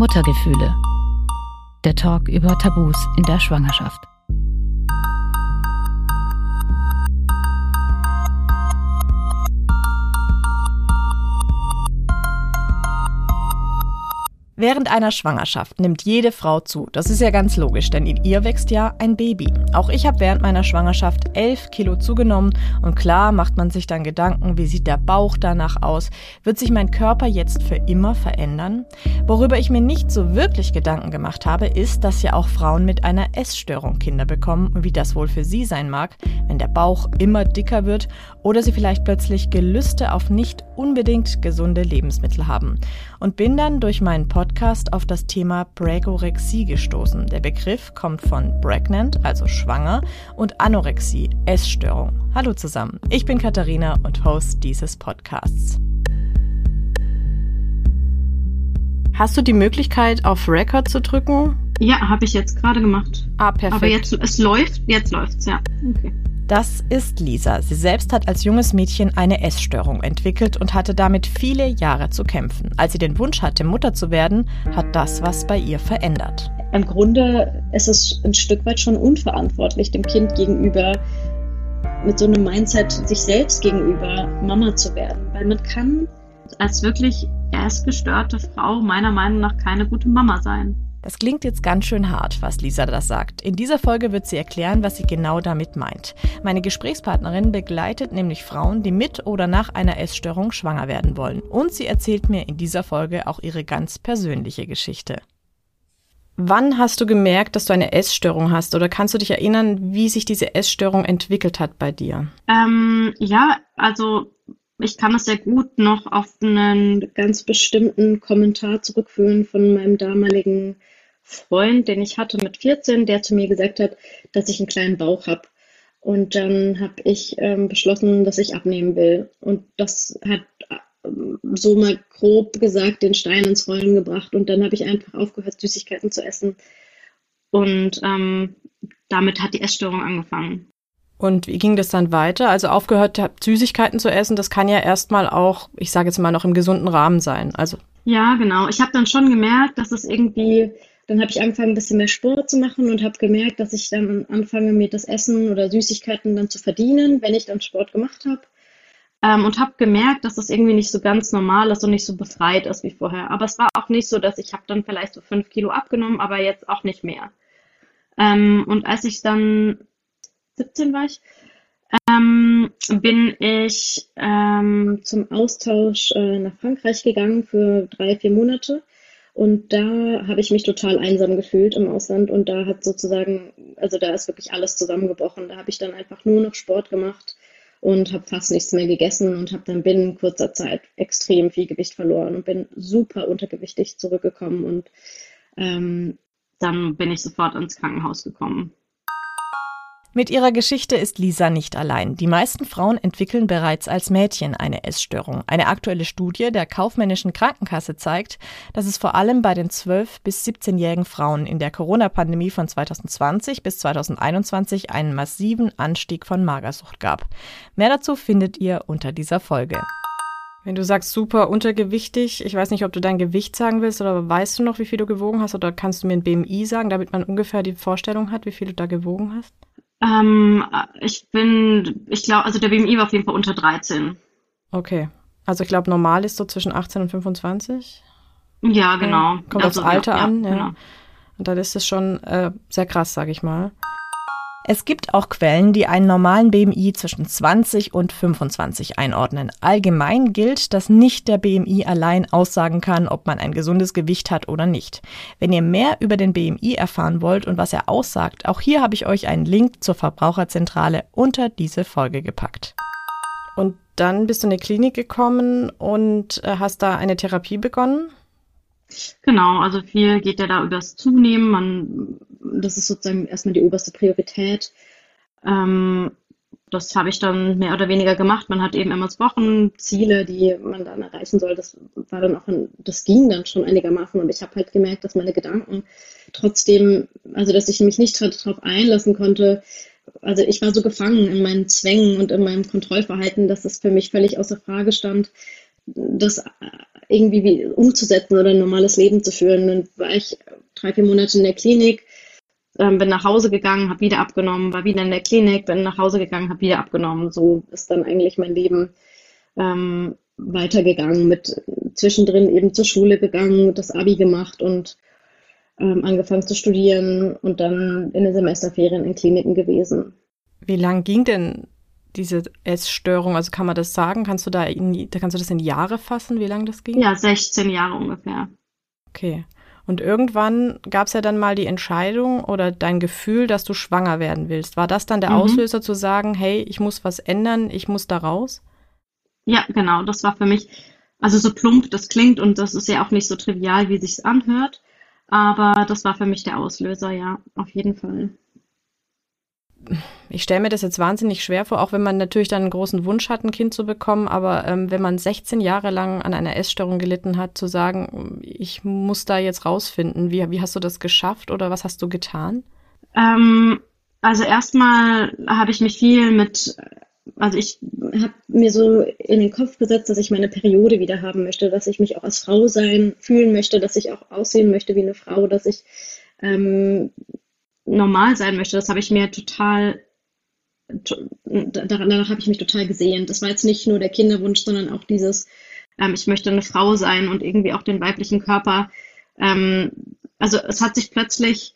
Muttergefühle. Der Talk über Tabus in der Schwangerschaft. Während einer Schwangerschaft nimmt jede Frau zu. Das ist ja ganz logisch, denn in ihr wächst ja ein Baby. Auch ich habe während meiner Schwangerschaft 11 Kilo zugenommen. Und klar macht man sich dann Gedanken, wie sieht der Bauch danach aus? Wird sich mein Körper jetzt für immer verändern? Worüber ich mir nicht so wirklich Gedanken gemacht habe, ist, dass ja auch Frauen mit einer Essstörung Kinder bekommen und wie das wohl für sie sein mag, wenn der Bauch immer dicker wird oder sie vielleicht plötzlich Gelüste auf nicht unbedingt gesunde Lebensmittel haben. Und bin dann durch meinen Podcast auf das Thema Pregorexie gestoßen. Der Begriff kommt von pregnant, also schwanger, und Anorexie, Essstörung. Hallo zusammen, ich bin Katharina und Host dieses Podcasts. Hast du die Möglichkeit, auf Record zu drücken? Ja, habe ich jetzt gerade gemacht. Ah, perfekt. Aber jetzt läuft's, ja. Okay. Das ist Lisa. Sie selbst hat als junges Mädchen eine Essstörung entwickelt und hatte damit viele Jahre zu kämpfen. Als sie den Wunsch hatte, Mutter zu werden, hat das was bei ihr verändert. Im Grunde ist es ein Stück weit schon unverantwortlich, dem Kind gegenüber, mit so einem Mindset sich selbst gegenüber Mama zu werden. Weil man kann als wirklich essgestörte Frau meiner Meinung nach keine gute Mama sein. Das klingt jetzt ganz schön hart, was Lisa das sagt. In dieser Folge wird sie erklären, was sie genau damit meint. Meine Gesprächspartnerin begleitet nämlich Frauen, die mit oder nach einer Essstörung schwanger werden wollen. Und sie erzählt mir in dieser Folge auch ihre ganz persönliche Geschichte. Wann hast du gemerkt, dass du eine Essstörung hast? Oder kannst du dich erinnern, wie sich diese Essstörung entwickelt hat bei dir? Ich kann das sehr gut noch auf einen ganz bestimmten Kommentar zurückführen von meinem damaligen Freund, den ich hatte mit 14, der zu mir gesagt hat, dass ich einen kleinen Bauch habe. Und dann habe ich beschlossen, dass ich abnehmen will. Und das hat so mal grob gesagt den Stein ins Rollen gebracht. Und dann habe ich einfach aufgehört, Süßigkeiten zu essen. Und damit hat die Essstörung angefangen. Und wie ging das dann weiter? Also aufgehört habt, Süßigkeiten zu essen, das kann ja erstmal auch, ich sage jetzt mal, noch im gesunden Rahmen sein. Also ja, genau. Ich habe dann schon gemerkt, dass es irgendwie, dann habe ich angefangen, ein bisschen mehr Sport zu machen und habe gemerkt, dass ich dann anfange, mir das Essen oder Süßigkeiten dann zu verdienen, wenn ich dann Sport gemacht habe. Und habe gemerkt, dass das irgendwie nicht so ganz normal ist und nicht so befreit ist wie vorher. Aber es war auch nicht so, dass ich habe dann vielleicht so 5 Kilo abgenommen, aber jetzt auch nicht mehr. Und als ich dann 17 war ich, bin ich zum Austausch nach Frankreich gegangen für 3-4 Monate und da habe ich mich total einsam gefühlt im Ausland und da hat sozusagen, also da ist wirklich alles zusammengebrochen, da habe ich dann einfach nur noch Sport gemacht und habe fast nichts mehr gegessen und habe dann binnen kurzer Zeit extrem viel Gewicht verloren und bin super untergewichtig zurückgekommen und dann bin ich sofort ins Krankenhaus gekommen. Mit ihrer Geschichte ist Lisa nicht allein. Die meisten Frauen entwickeln bereits als Mädchen eine Essstörung. Eine aktuelle Studie der Kaufmännischen Krankenkasse zeigt, dass es vor allem bei den 12- bis 17-jährigen Frauen in der Corona-Pandemie von 2020 bis 2021 einen massiven Anstieg von Magersucht gab. Mehr dazu findet ihr unter dieser Folge. Wenn du sagst, super untergewichtig, ich weiß nicht, ob du dein Gewicht sagen willst oder weißt du noch, wie viel du gewogen hast oder kannst du mir ein BMI sagen, damit man ungefähr die Vorstellung hat, wie viel du da gewogen hast? Ich glaube, der BMI war auf jeden Fall unter 13. Okay, also ich glaube, normal ist so zwischen 18 und 25? Ja, genau. Kommt also, aufs Alter an, ja. Genau. Und dann ist es schon sehr krass, sage ich mal. Es gibt auch Quellen, die einen normalen BMI zwischen 20 und 25 einordnen. Allgemein gilt, dass nicht der BMI allein aussagen kann, ob man ein gesundes Gewicht hat oder nicht. Wenn ihr mehr über den BMI erfahren wollt und was er aussagt, auch hier habe ich euch einen Link zur Verbraucherzentrale unter diese Folge gepackt. Und dann bist du in die Klinik gekommen und hast da eine Therapie begonnen? Genau, also viel geht ja da übers Zunehmen, das ist sozusagen erstmal die oberste Priorität. Das habe ich dann mehr oder weniger gemacht. Man hat eben immer so Wochenziele, die man dann erreichen soll. Das war dann auch, das ging dann schon einigermaßen. Aber ich habe halt gemerkt, dass meine Gedanken trotzdem, also dass ich mich nicht darauf einlassen konnte. Also ich war so gefangen in meinen Zwängen und in meinem Kontrollverhalten, dass es für mich völlig außer Frage stand, das irgendwie umzusetzen oder ein normales Leben zu führen. Dann war ich 3-4 Monate in der Klinik, bin nach Hause gegangen, habe wieder abgenommen, war wieder in der Klinik, bin nach Hause gegangen, habe wieder abgenommen. So ist dann eigentlich mein Leben weitergegangen, mit zwischendrin eben zur Schule gegangen, das Abi gemacht und angefangen zu studieren und dann in den Semesterferien in Kliniken gewesen. Wie lang ging denn diese Essstörung? Also kann man das sagen? Kannst du das in Jahre fassen, wie lange das ging? Ja, 16 Jahre ungefähr. Okay. Und irgendwann gab es ja dann mal die Entscheidung oder dein Gefühl, dass du schwanger werden willst. War das dann der Auslöser zu sagen, hey, ich muss was ändern, ich muss da raus? Ja, genau. Das war für mich, also so plump das klingt und das ist ja auch nicht so trivial, wie sich's anhört. Aber das war für mich der Auslöser, ja, auf jeden Fall. Ich stelle mir das jetzt wahnsinnig schwer vor, auch wenn man natürlich dann einen großen Wunsch hat, ein Kind zu bekommen, aber wenn man 16 Jahre lang an einer Essstörung gelitten hat, zu sagen, ich muss da jetzt rausfinden, wie hast du das geschafft oder was hast du getan? Also erstmal habe ich mich viel mit, also ich habe mir so in den Kopf gesetzt, dass ich meine Periode wieder haben möchte, dass ich mich auch als Frau fühlen möchte, dass ich auch aussehen möchte wie eine Frau, dass ich normal sein möchte. Das habe ich mir danach habe ich mich total gesehen. Das war jetzt nicht nur der Kinderwunsch, sondern auch dieses, ich möchte eine Frau sein und irgendwie auch den weiblichen Körper. Also es hat sich plötzlich,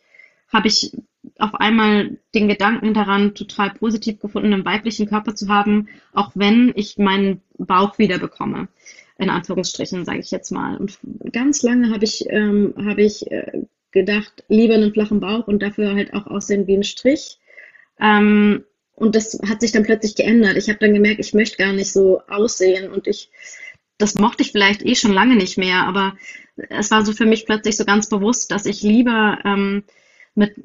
habe ich auf einmal den Gedanken daran total positiv gefunden, einen weiblichen Körper zu haben, auch wenn ich meinen Bauch wieder bekomme. In Anführungsstrichen, sage ich jetzt mal. Und ganz lange habe ich gedacht, lieber einen flachen Bauch und dafür halt auch aussehen wie ein Strich. Und das hat sich dann plötzlich geändert. Ich habe dann gemerkt, ich möchte gar nicht so aussehen und das mochte ich vielleicht eh schon lange nicht mehr, aber es war so für mich plötzlich so ganz bewusst, dass ich lieber mit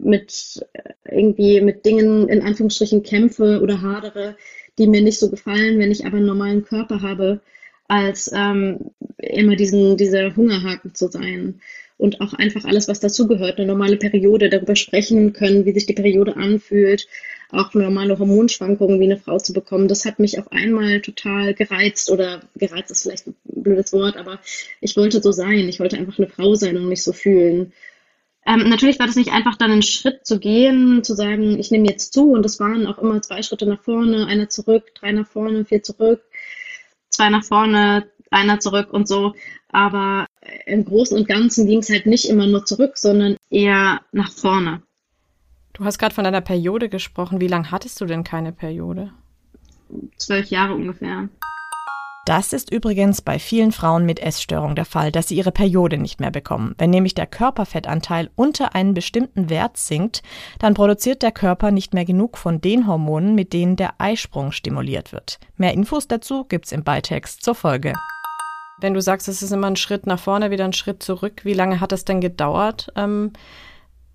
Dingen in Anführungsstrichen kämpfe oder hadere, die mir nicht so gefallen, wenn ich aber einen normalen Körper habe, als immer dieser Hungerhaken zu sein. Und auch einfach alles, was dazugehört, eine normale Periode, darüber sprechen können, wie sich die Periode anfühlt, auch normale Hormonschwankungen wie eine Frau zu bekommen. Das hat mich auf einmal total gereizt oder gereizt ist vielleicht ein blödes Wort, aber ich wollte so sein. Ich wollte einfach eine Frau sein und mich so fühlen. Natürlich war das nicht einfach, dann einen Schritt zu gehen, zu sagen, ich nehme jetzt zu. Und das waren auch immer 2 Schritte nach vorne, einer zurück, 3 nach vorne, 4 zurück, 2 nach vorne, einer zurück und so. Aber im Großen und Ganzen ging es halt nicht immer nur zurück, sondern eher nach vorne. Du hast gerade von deiner Periode gesprochen. Wie lange hattest du denn keine Periode? 12 Jahre ungefähr. Das ist übrigens bei vielen Frauen mit Essstörung der Fall, dass sie ihre Periode nicht mehr bekommen. Wenn nämlich der Körperfettanteil unter einen bestimmten Wert sinkt, dann produziert der Körper nicht mehr genug von den Hormonen, mit denen der Eisprung stimuliert wird. Mehr Infos dazu gibt's im Beitext zur Folge. Wenn du sagst, es ist immer ein Schritt nach vorne, wieder ein Schritt zurück, wie lange hat das denn gedauert,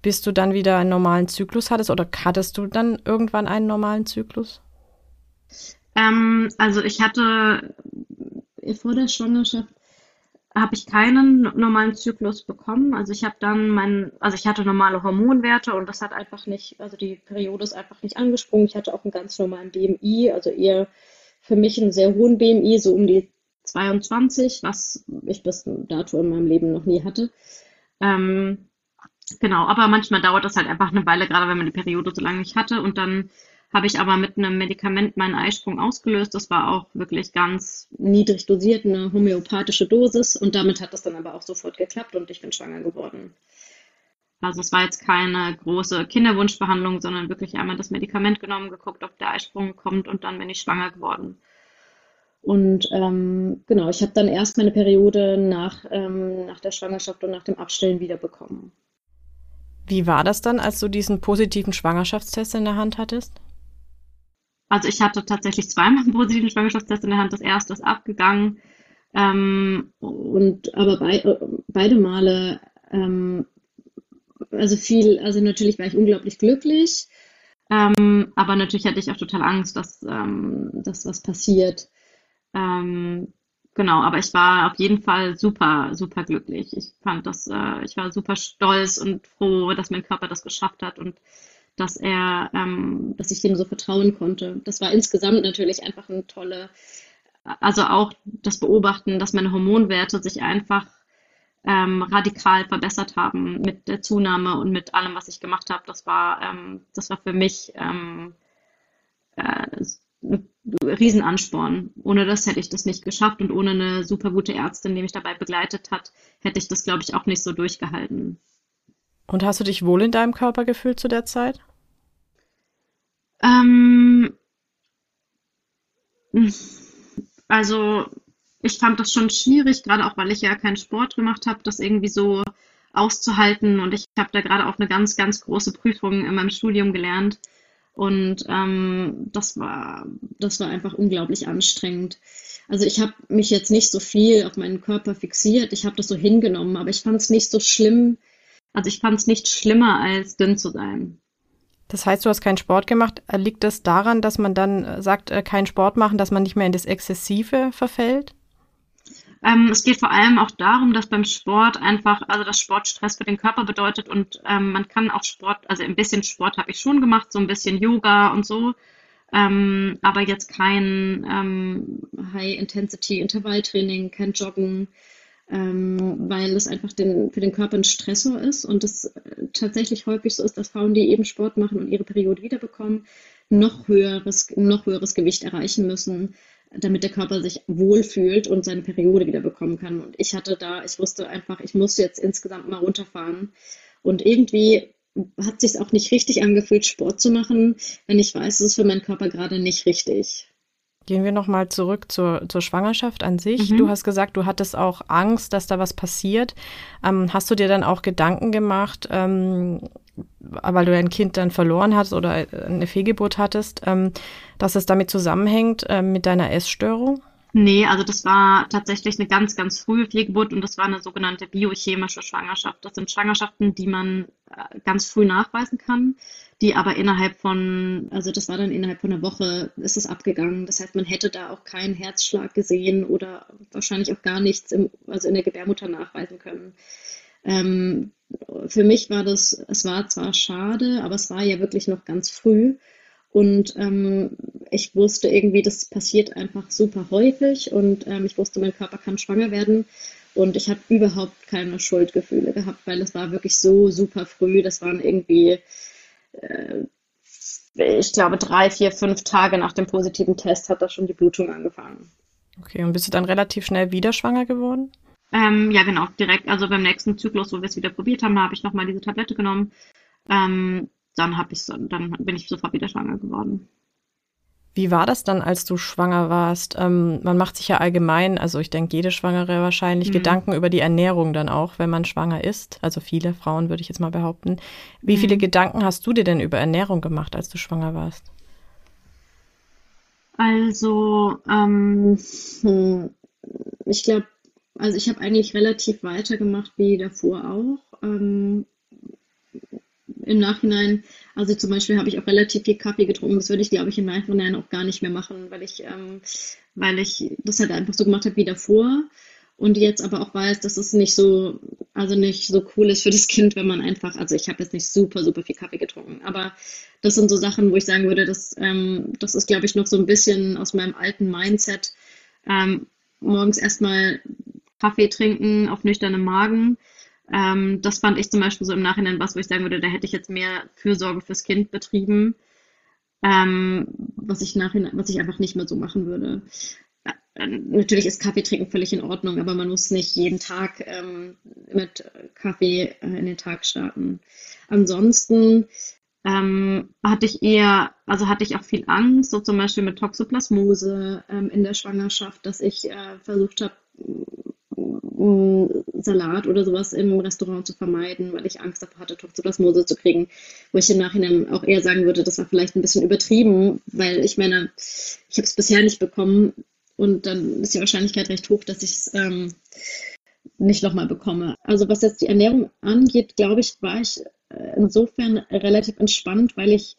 bis du dann wieder einen normalen Zyklus hattest? Oder hattest du dann irgendwann einen normalen Zyklus? Also ich hatte vor der Schwangerschaft habe ich keinen normalen Zyklus bekommen. Also ich habe dann ich hatte normale Hormonwerte und das hat einfach nicht, also die Periode ist einfach nicht angesprungen. Ich hatte auch einen ganz normalen BMI, also eher für mich einen sehr hohen BMI, so um die 22, was ich bis dato in meinem Leben noch nie hatte. Genau, aber manchmal dauert das halt einfach eine Weile, gerade wenn man die Periode so lange nicht hatte. Und dann habe ich aber mit einem Medikament meinen Eisprung ausgelöst. Das war auch wirklich ganz niedrig dosiert, eine homöopathische Dosis. Und damit hat das dann aber auch sofort geklappt und ich bin schwanger geworden. Also es war jetzt keine große Kinderwunschbehandlung, sondern wirklich einmal das Medikament genommen, geguckt, ob der Eisprung kommt und dann bin ich schwanger geworden. Und genau, ich habe dann erst meine Periode nach der Schwangerschaft und nach dem Abstillen wiederbekommen. Wie war das dann, als du diesen positiven Schwangerschaftstest in der Hand hattest? Also ich hatte tatsächlich zweimal einen positiven Schwangerschaftstest in der Hand. Das erste ist abgegangen. Beide Male, natürlich war ich unglaublich glücklich. Aber natürlich hatte ich auch total Angst, dass was passiert. Genau, aber ich war auf jeden Fall super, super glücklich. Ich war super stolz und froh, dass mein Körper das geschafft hat und dass ich dem so vertrauen konnte. Das war insgesamt natürlich einfach eine tolle Also auch das Beobachten, dass meine Hormonwerte sich einfach radikal verbessert haben mit der Zunahme und mit allem, was ich gemacht habe. Das war für mich ein Riesenansporn. Ohne das hätte ich das nicht geschafft und ohne eine super gute Ärztin, die mich dabei begleitet hat, hätte ich das, glaube ich, auch nicht so durchgehalten. Und hast du dich wohl in deinem Körper gefühlt zu der Zeit? Also ich fand das schon schwierig, gerade auch, weil ich ja keinen Sport gemacht habe, das irgendwie so auszuhalten. Und ich habe da gerade auch eine ganz, ganz große Prüfung in meinem Studium gelernt. Und das war einfach unglaublich anstrengend. Also ich habe mich jetzt nicht so viel auf meinen Körper fixiert. Ich habe das so hingenommen, aber ich fand es nicht so schlimm. Also ich fand es nicht schlimmer, als dünn zu sein. Das heißt, du hast keinen Sport gemacht. Liegt das daran, dass man dann sagt, keinen Sport machen, dass man nicht mehr in das Exzessive verfällt? Es geht vor allem auch darum, dass beim Sport einfach, also dass Sport Stress für den Körper bedeutet und man kann auch Sport, also ein bisschen Sport habe ich schon gemacht, so ein bisschen Yoga und so, aber jetzt kein High-Intensity-Intervalltraining, kein Joggen, weil es einfach für den Körper ein Stressor ist und es tatsächlich häufig so ist, dass Frauen, die eben Sport machen und ihre Periode wiederbekommen, noch höheres Gewicht erreichen müssen, damit der Körper sich wohlfühlt und seine Periode wiederbekommen kann. Und ich wusste einfach, ich muss jetzt insgesamt mal runterfahren. Und irgendwie hat es sich auch nicht richtig angefühlt, Sport zu machen, wenn ich weiß, es ist für meinen Körper gerade nicht richtig. Gehen wir nochmal zurück zur Schwangerschaft an sich. Mhm. Du hast gesagt, du hattest auch Angst, dass da was passiert. Hast du dir dann auch Gedanken gemacht, weil du dein Kind dann verloren hattest oder eine Fehlgeburt hattest, dass es damit zusammenhängt mit deiner Essstörung? Nee, also das war tatsächlich eine ganz, ganz frühe Fehlgeburt und das war eine sogenannte biochemische Schwangerschaft. Das sind Schwangerschaften, die man ganz früh nachweisen kann, die aber innerhalb von einer Woche ist es abgegangen. Das heißt, man hätte da auch keinen Herzschlag gesehen oder wahrscheinlich auch gar nichts also in der Gebärmutter nachweisen können. Für mich war das, es war zwar schade, aber es war ja wirklich noch ganz früh und ich wusste irgendwie, das passiert einfach super häufig und ich wusste, mein Körper kann schwanger werden und ich habe überhaupt keine Schuldgefühle gehabt, weil es war wirklich so super früh, das waren irgendwie, ich glaube 3, 4, 5 Tage nach dem positiven Test hat da schon die Blutung angefangen. Okay, und bist du dann relativ schnell wieder schwanger geworden? Ja, genau, direkt, also beim nächsten Zyklus, wo wir es wieder probiert haben, habe ich nochmal diese Tablette genommen. Dann bin ich sofort wieder schwanger geworden. Wie war das dann, als du schwanger warst? Man macht sich ja allgemein, also ich denke, jede Schwangere wahrscheinlich, Gedanken über die Ernährung dann auch, wenn man schwanger ist. Also viele Frauen, würde ich jetzt mal behaupten. Wie viele Gedanken hast du dir denn über Ernährung gemacht, als du schwanger warst? Also, Also ich habe eigentlich relativ weitergemacht wie davor auch. Im Nachhinein, also zum Beispiel habe ich auch relativ viel Kaffee getrunken. Das würde ich, glaube ich, im Nachhinein auch gar nicht mehr machen, weil ich das halt einfach so gemacht habe wie davor. Und jetzt aber auch weiß, dass es nicht so cool ist für das Kind, wenn man einfach, also ich habe jetzt nicht super, super viel Kaffee getrunken, aber das sind so Sachen, wo ich sagen würde, das ist, glaube ich, noch so ein bisschen aus meinem alten Mindset, morgens erstmal Kaffee trinken auf nüchternem Magen. Das fand ich zum Beispiel so im Nachhinein was, wo ich sagen würde, da hätte ich jetzt mehr Fürsorge fürs Kind betrieben, was ich einfach nicht mehr so machen würde. Natürlich ist Kaffee trinken völlig in Ordnung, aber man muss nicht jeden Tag mit Kaffee in den Tag starten. Ansonsten hatte ich auch viel Angst, so zum Beispiel mit Toxoplasmose in der Schwangerschaft, dass ich versucht habe, Salat oder sowas im Restaurant zu vermeiden, weil ich Angst davor hatte, Toxoplasmose zu kriegen, wo ich im Nachhinein auch eher sagen würde, das war vielleicht ein bisschen übertrieben, weil ich meine, ich habe es bisher nicht bekommen und dann ist die Wahrscheinlichkeit recht hoch, dass ich es nicht nochmal bekomme. Also was jetzt die Ernährung angeht, glaube ich, war ich insofern relativ entspannt, weil ich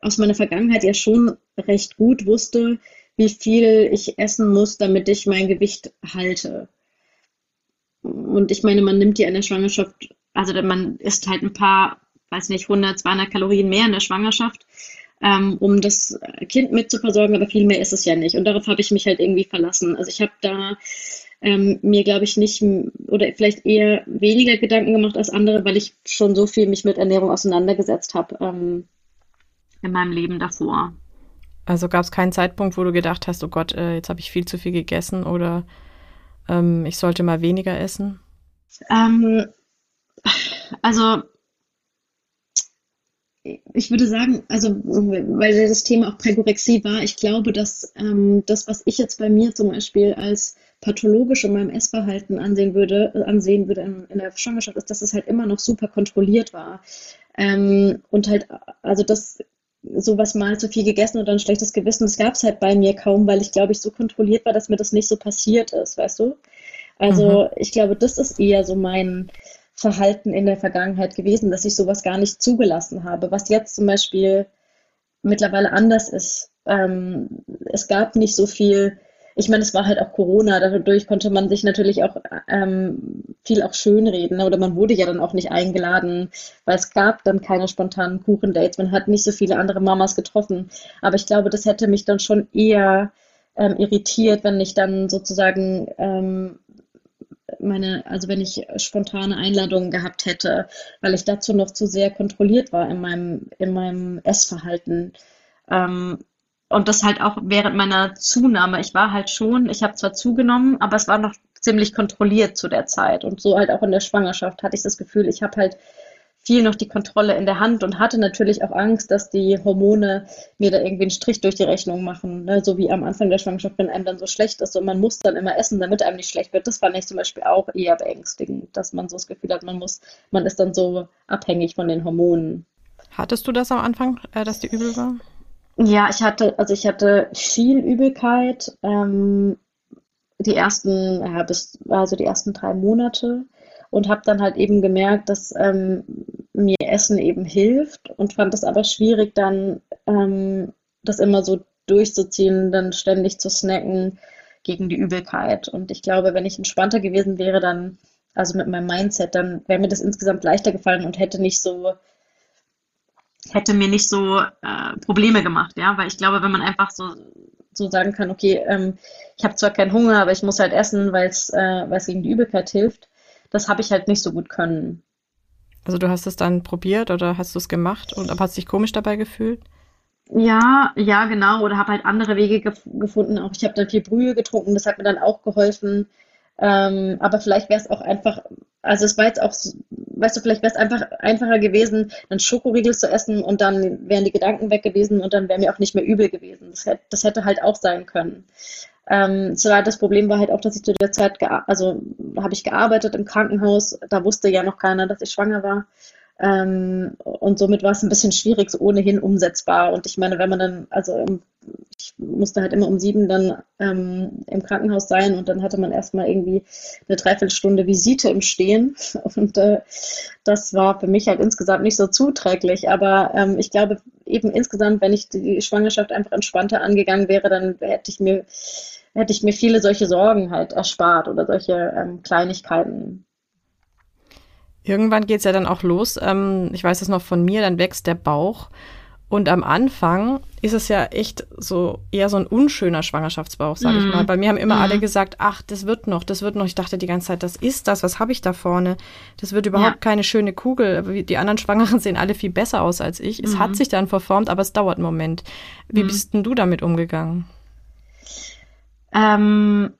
aus meiner Vergangenheit ja schon recht gut wusste, wie viel ich essen muss, damit ich mein Gewicht halte. Und ich meine, man nimmt ja in der Schwangerschaft, also man isst halt ein paar, 100, 200 Kalorien mehr in der Schwangerschaft, um das Kind mitzuversorgen, aber viel mehr ist es ja nicht. Und darauf habe ich mich halt irgendwie verlassen. Also ich habe da mir, glaube ich, nicht oder vielleicht eher weniger Gedanken gemacht als andere, weil ich schon so viel mich mit Ernährung auseinandergesetzt habe in meinem Leben davor. Also gab es keinen Zeitpunkt, wo du gedacht hast, oh Gott, jetzt habe ich viel zu viel gegessen oder ich sollte mal weniger essen? Also ich würde sagen, also weil das Thema auch Pregorexie war, ich glaube, dass das, was ich jetzt bei mir zum Beispiel als pathologisch in meinem Essverhalten ansehen würde in der Schwangerschaft, ist, dass es halt immer noch super kontrolliert war. Und halt, also das sowas mal zu viel gegessen oder ein schlechtes Gewissen, das gab es halt bei mir kaum, weil ich, glaube ich, so kontrolliert war, dass mir das nicht so passiert ist, weißt du? Also ich glaube, das ist eher so mein Verhalten in der Vergangenheit gewesen, dass ich sowas gar nicht zugelassen habe, was jetzt zum Beispiel mittlerweile anders ist. Es gab nicht so viel, ich meine, es war halt auch Corona, dadurch konnte man sich natürlich auch viel auch schönreden, oder man wurde ja dann auch nicht eingeladen, weil es gab dann keine spontanen Kuchendates, man hat nicht so viele andere Mamas getroffen, aber ich glaube, das hätte mich dann schon eher irritiert, wenn ich dann sozusagen wenn ich spontane Einladungen gehabt hätte, weil ich dazu noch zu sehr kontrolliert war in meinem Essverhalten. Und das halt auch während meiner Zunahme. Ich habe zwar zugenommen, aber es war noch ziemlich kontrolliert zu der Zeit. Und so halt auch in der Schwangerschaft hatte ich das Gefühl, ich habe halt viel noch die Kontrolle in der Hand und hatte natürlich auch Angst, dass die Hormone mir da irgendwie einen Strich durch die Rechnung machen, ne? So wie am Anfang der Schwangerschaft, wenn einem dann so schlecht ist und man muss dann immer essen, damit einem nicht schlecht wird. Das fand ich zum Beispiel auch eher beängstigend, dass man so das Gefühl hat, man ist dann so abhängig von den Hormonen. Hattest du das am Anfang, dass dir übel war? Ja, ich hatte viel Übelkeit, die ersten 3 Monate. Und habe dann halt eben gemerkt, dass mir Essen eben hilft und fand es aber schwierig, dann das immer so durchzuziehen, dann ständig zu snacken gegen die Übelkeit. Und ich glaube, wenn ich entspannter gewesen wäre, dann, also mit meinem Mindset, dann wäre mir das insgesamt leichter gefallen und hätte mir nicht so Probleme gemacht, ja, weil ich glaube, wenn man einfach so sagen kann, okay, ich habe zwar keinen Hunger, aber ich muss halt essen, weil es gegen die Übelkeit hilft. Das habe ich halt nicht so gut können. Also du hast es dann probiert oder hast du es gemacht und hast dich komisch dabei gefühlt? Ja, genau. Oder habe halt andere Wege gefunden. Auch ich habe dann viel Brühe getrunken, das hat mir dann auch geholfen. Aber vielleicht wäre es auch einfach, also es war jetzt auch, weißt du, vielleicht wäre es einfach einfacher gewesen, einen Schokoriegel zu essen und dann wären die Gedanken weg gewesen und dann wäre mir auch nicht mehr übel gewesen. Das hätte halt auch sein können. Das Problem war halt auch, dass ich zu der Zeit, habe ich gearbeitet im Krankenhaus, da wusste ja noch keiner, dass ich schwanger war und somit war es ein bisschen schwierig, so ohnehin umsetzbar und ich meine, wenn man dann, ich musste halt immer um 7 dann im Krankenhaus sein und dann hatte man erstmal irgendwie eine Dreiviertelstunde Visite im Stehen und das war für mich halt insgesamt nicht so zuträglich, aber ich glaube eben insgesamt, wenn ich die Schwangerschaft einfach entspannter angegangen wäre, dann hätte ich mir viele solche Sorgen halt erspart oder solche Kleinigkeiten. Irgendwann geht es ja dann auch los. Ich weiß es noch von mir, dann wächst der Bauch. Und am Anfang ist es ja echt so eher so ein unschöner Schwangerschaftsbauch, sage ich mal. Bei mir haben immer alle gesagt, ach, das wird noch. Ich dachte die ganze Zeit, das ist das, was habe ich da vorne? Das wird überhaupt keine schöne Kugel. Aber die anderen Schwangeren sehen alle viel besser aus als ich. Es hat sich dann verformt, aber es dauert einen Moment. Wie bist denn du damit umgegangen? Also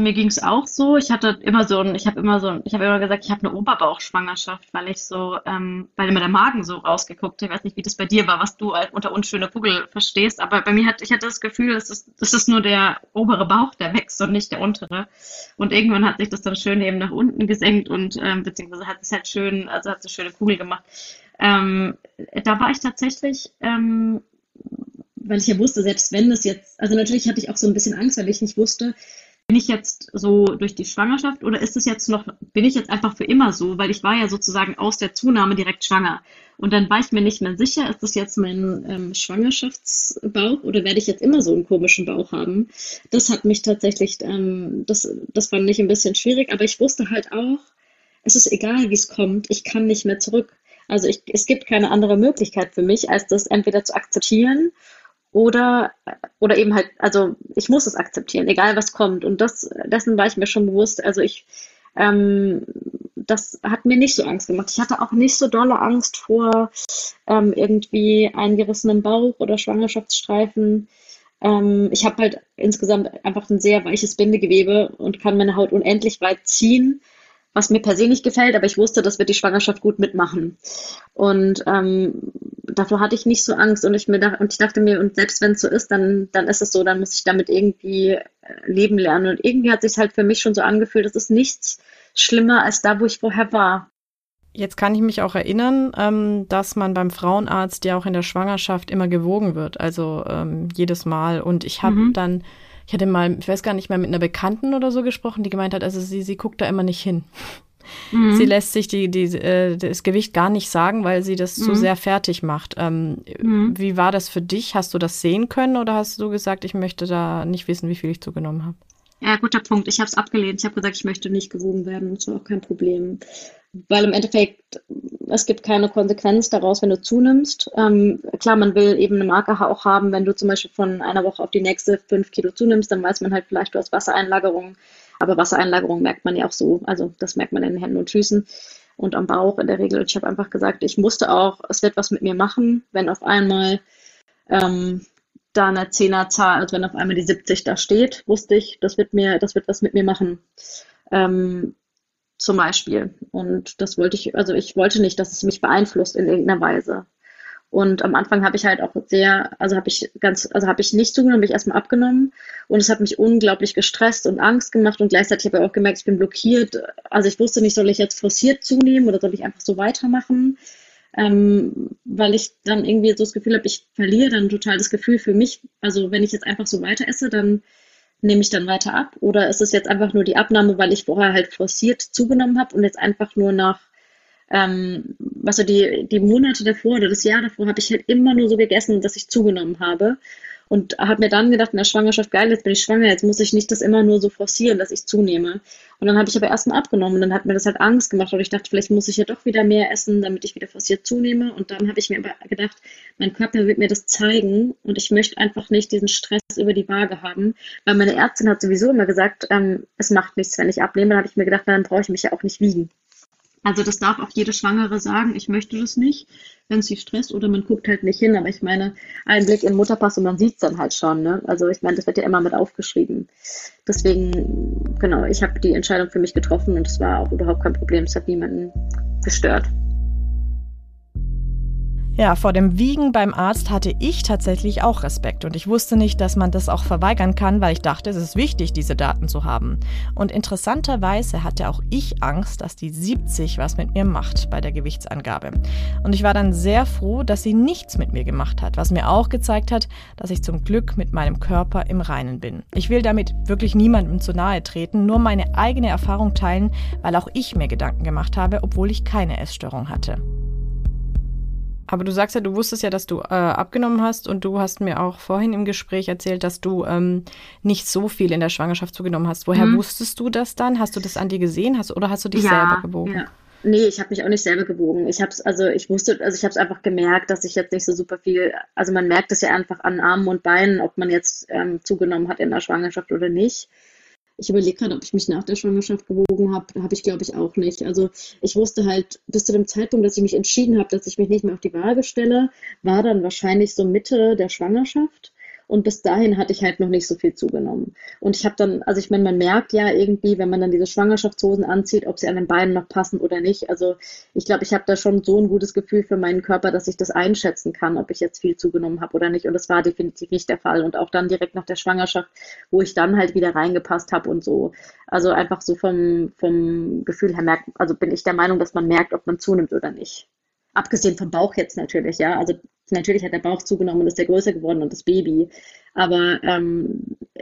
mir ging es auch so. Ich habe immer gesagt, ich habe eine Oberbauchschwangerschaft, weil mir der Magen so rausgeguckt hat. Ich weiß nicht, wie das bei dir war, was du unter unschöne Kugel verstehst. Aber bei mir ich hatte das Gefühl, das ist nur der obere Bauch, der wächst und nicht der untere. Und irgendwann hat sich das dann schön eben nach unten gesenkt und beziehungsweise hat es halt schön, also hat es eine schöne Kugel gemacht. Da war ich tatsächlich weil ich ja wusste, selbst wenn das jetzt, also natürlich hatte ich auch so ein bisschen Angst, weil ich nicht wusste, bin ich jetzt so durch die Schwangerschaft oder bin ich jetzt einfach für immer so, weil ich war ja sozusagen aus der Zunahme direkt schwanger und dann war ich mir nicht mehr sicher, ist das jetzt mein Schwangerschaftsbauch oder werde ich jetzt immer so einen komischen Bauch haben? Das hat mich tatsächlich, das fand ich ein bisschen schwierig, aber ich wusste halt auch, es ist egal, wie es kommt, ich kann nicht mehr zurück. Also es gibt keine andere Möglichkeit für mich, als das entweder zu akzeptieren oder eben halt, also ich muss es akzeptieren, egal was kommt. Und dessen war ich mir schon bewusst. Also das hat mir nicht so Angst gemacht. Ich hatte auch nicht so dolle Angst vor irgendwie eingerissenem Bauch oder Schwangerschaftsstreifen. Ich habe halt insgesamt einfach ein sehr weiches Bindegewebe und kann meine Haut unendlich weit ziehen, was mir per se nicht gefällt, aber ich wusste, das wird die Schwangerschaft gut mitmachen. Und davor hatte ich nicht so Angst. Und ich dachte mir, und selbst wenn es so ist, dann ist es so, dann muss ich damit irgendwie leben lernen. Und irgendwie hat es sich halt für mich schon so angefühlt, das ist nichts schlimmer als da, wo ich vorher war. Jetzt kann ich mich auch erinnern, dass man beim Frauenarzt ja auch in der Schwangerschaft immer gewogen wird, also jedes Mal. Und ich hatte mal, ich weiß gar nicht mehr, mit einer Bekannten oder so gesprochen, die gemeint hat, also sie guckt da immer nicht hin. Mhm. Sie lässt sich das Gewicht gar nicht sagen, weil sie das so sehr fertig macht. Wie war das für dich? Hast du das sehen können oder hast du gesagt, ich möchte da nicht wissen, wie viel ich zugenommen habe? Ja, guter Punkt. Ich habe es abgelehnt. Ich habe gesagt, ich möchte nicht gewogen werden. Das war auch kein Problem. Weil im Endeffekt, es gibt keine Konsequenz daraus, wenn du zunimmst. Klar, man will eben eine Marke auch haben, wenn du zum Beispiel von einer Woche auf die nächste 5 Kilo zunimmst, dann weiß man halt vielleicht, du hast Wassereinlagerungen. Aber Wassereinlagerungen merkt man ja auch so. Also das merkt man in den Händen und Füßen und am Bauch in der Regel. Und ich habe einfach gesagt, ich musste auch, es wird was mit mir machen, wenn auf einmal da eine 10er-Zahl, also wenn auf einmal die 70 da steht, wusste ich, das wird was mit mir machen. Zum Beispiel. Und das wollte ich, also ich wollte nicht, dass es mich beeinflusst in irgendeiner Weise. Und am Anfang habe ich halt auch habe ich nicht zugenommen, habe ich erstmal abgenommen. Und es hat mich unglaublich gestresst und Angst gemacht. Und gleichzeitig habe ich auch gemerkt, ich bin blockiert. Also ich wusste nicht, soll ich jetzt forciert zunehmen oder soll ich einfach so weitermachen? Weil ich dann irgendwie so das Gefühl habe, ich verliere dann total das Gefühl für mich. Also wenn ich jetzt einfach so weiter esse, dann nehme ich dann weiter ab? Oder ist es jetzt einfach nur die Abnahme, weil ich vorher halt forciert zugenommen habe und jetzt einfach nur nach, die Monate davor oder das Jahr davor habe ich halt immer nur so gegessen, dass ich zugenommen habe. Und habe mir dann gedacht, in der Schwangerschaft, geil, jetzt bin ich schwanger, jetzt muss ich nicht das immer nur so forcieren, dass ich zunehme. Und dann habe ich aber erstmal abgenommen und dann hat mir das halt Angst gemacht. Und ich dachte, vielleicht muss ich ja doch wieder mehr essen, damit ich wieder forciert zunehme. Und dann habe ich mir aber gedacht, mein Körper wird mir das zeigen und ich möchte einfach nicht diesen Stress über die Waage haben. Weil meine Ärztin hat sowieso immer gesagt, es macht nichts, wenn ich abnehme. Dann habe ich mir gedacht, dann brauche ich mich ja auch nicht wiegen. Also das darf auch jede Schwangere sagen, ich möchte das nicht, wenn es sie stresst oder man guckt halt nicht hin. Aber ich meine, ein Blick in Mutterpass und man sieht es dann halt schon. Ne? Also ich meine, das wird ja immer mit aufgeschrieben. Deswegen, genau, ich habe die Entscheidung für mich getroffen und es war auch überhaupt kein Problem. Es hat niemanden gestört. Ja, vor dem Wiegen beim Arzt hatte ich tatsächlich auch Respekt und ich wusste nicht, dass man das auch verweigern kann, weil ich dachte, es ist wichtig, diese Daten zu haben. Und interessanterweise hatte auch ich Angst, dass die 70 was mit mir macht bei der Gewichtsangabe. Und ich war dann sehr froh, dass sie nichts mit mir gemacht hat, was mir auch gezeigt hat, dass ich zum Glück mit meinem Körper im Reinen bin. Ich will damit wirklich niemandem zu nahe treten, nur meine eigene Erfahrung teilen, weil auch ich mir Gedanken gemacht habe, obwohl ich keine Essstörung hatte. Aber du sagst ja, du wusstest ja, dass du abgenommen hast und du hast mir auch vorhin im Gespräch erzählt, dass du nicht so viel in der Schwangerschaft zugenommen hast. Woher wusstest du das dann? Hast du das an dir gesehen oder hast du dich selber gebogen? Ja. Nee, ich habe mich auch nicht selber gebogen. Ich habe es einfach gemerkt, dass ich jetzt nicht so super viel, also man merkt es ja einfach an Armen und Beinen, ob man jetzt zugenommen hat in der Schwangerschaft oder nicht. Ich überlege gerade, ob ich mich nach der Schwangerschaft gewogen habe. Habe ich, glaube ich, auch nicht. Also ich wusste halt, bis zu dem Zeitpunkt, dass ich mich entschieden habe, dass ich mich nicht mehr auf die Waage stelle, war dann wahrscheinlich so Mitte der Schwangerschaft. Und bis dahin hatte ich halt noch nicht so viel zugenommen. Und ich habe dann, also ich meine, man merkt ja irgendwie, wenn man dann diese Schwangerschaftshosen anzieht, ob sie an den Beinen noch passen oder nicht. Also ich glaube, ich habe da schon so ein gutes Gefühl für meinen Körper, dass ich das einschätzen kann, ob ich jetzt viel zugenommen habe oder nicht. Und das war definitiv nicht der Fall. Und auch dann direkt nach der Schwangerschaft, wo ich dann halt wieder reingepasst habe und so. Also einfach so vom Gefühl her bin ich der Meinung, dass man merkt, ob man zunimmt oder nicht. Abgesehen vom Bauch jetzt natürlich, ja. Also natürlich hat der Bauch zugenommen und ist ja größer geworden und das Baby. Aber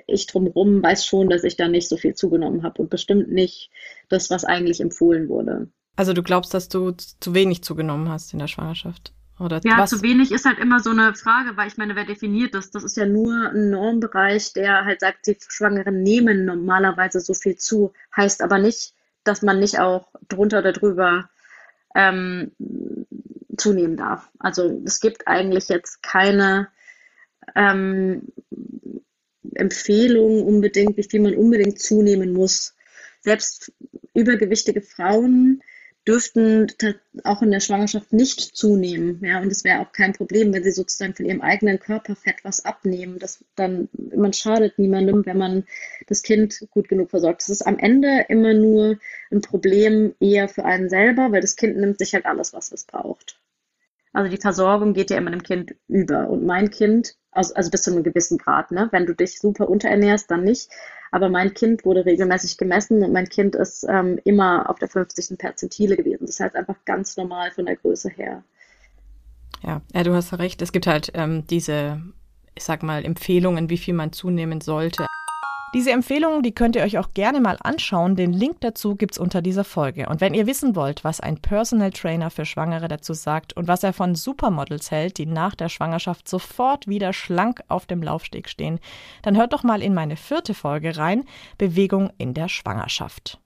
ich drumherum weiß schon, dass ich da nicht so viel zugenommen habe und bestimmt nicht das, was eigentlich empfohlen wurde. Also du glaubst, dass du zu wenig zugenommen hast in der Schwangerschaft? Oder ja, was? Zu wenig ist halt immer so eine Frage, weil ich meine, wer definiert das? Das ist ja nur ein Normbereich, der halt sagt, die Schwangeren nehmen normalerweise so viel zu. Heißt aber nicht, dass man nicht auch drunter oder drüber zunehmen darf. Also es gibt eigentlich jetzt keine Empfehlung unbedingt, wie viel man unbedingt zunehmen muss. Selbst übergewichtige Frauen dürften auch in der Schwangerschaft nicht zunehmen. Ja? Und es wäre auch kein Problem, wenn sie sozusagen von ihrem eigenen Körperfett was abnehmen. Das dann, man schadet niemandem, wenn man das Kind gut genug versorgt. Das ist am Ende immer nur ein Problem eher für einen selber, weil das Kind nimmt sich halt alles, was es braucht. Also die Versorgung geht ja immer dem Kind über. Und mein Kind, also bis zu einem gewissen Grad, ne? Wenn du dich super unterernährst, dann nicht. Aber mein Kind wurde regelmäßig gemessen und mein Kind ist immer auf der 50. Perzentile gewesen. Das heißt einfach ganz normal von der Größe her. Ja, du hast recht. Es gibt halt diese, ich sag mal, Empfehlungen, wie viel man zunehmen sollte. Diese Empfehlungen, die könnt ihr euch auch gerne mal anschauen. Den Link dazu gibt's unter dieser Folge. Und wenn ihr wissen wollt, was ein Personal Trainer für Schwangere dazu sagt und was er von Supermodels hält, die nach der Schwangerschaft sofort wieder schlank auf dem Laufsteg stehen, dann hört doch mal in meine 4. Folge rein, Bewegung in der Schwangerschaft.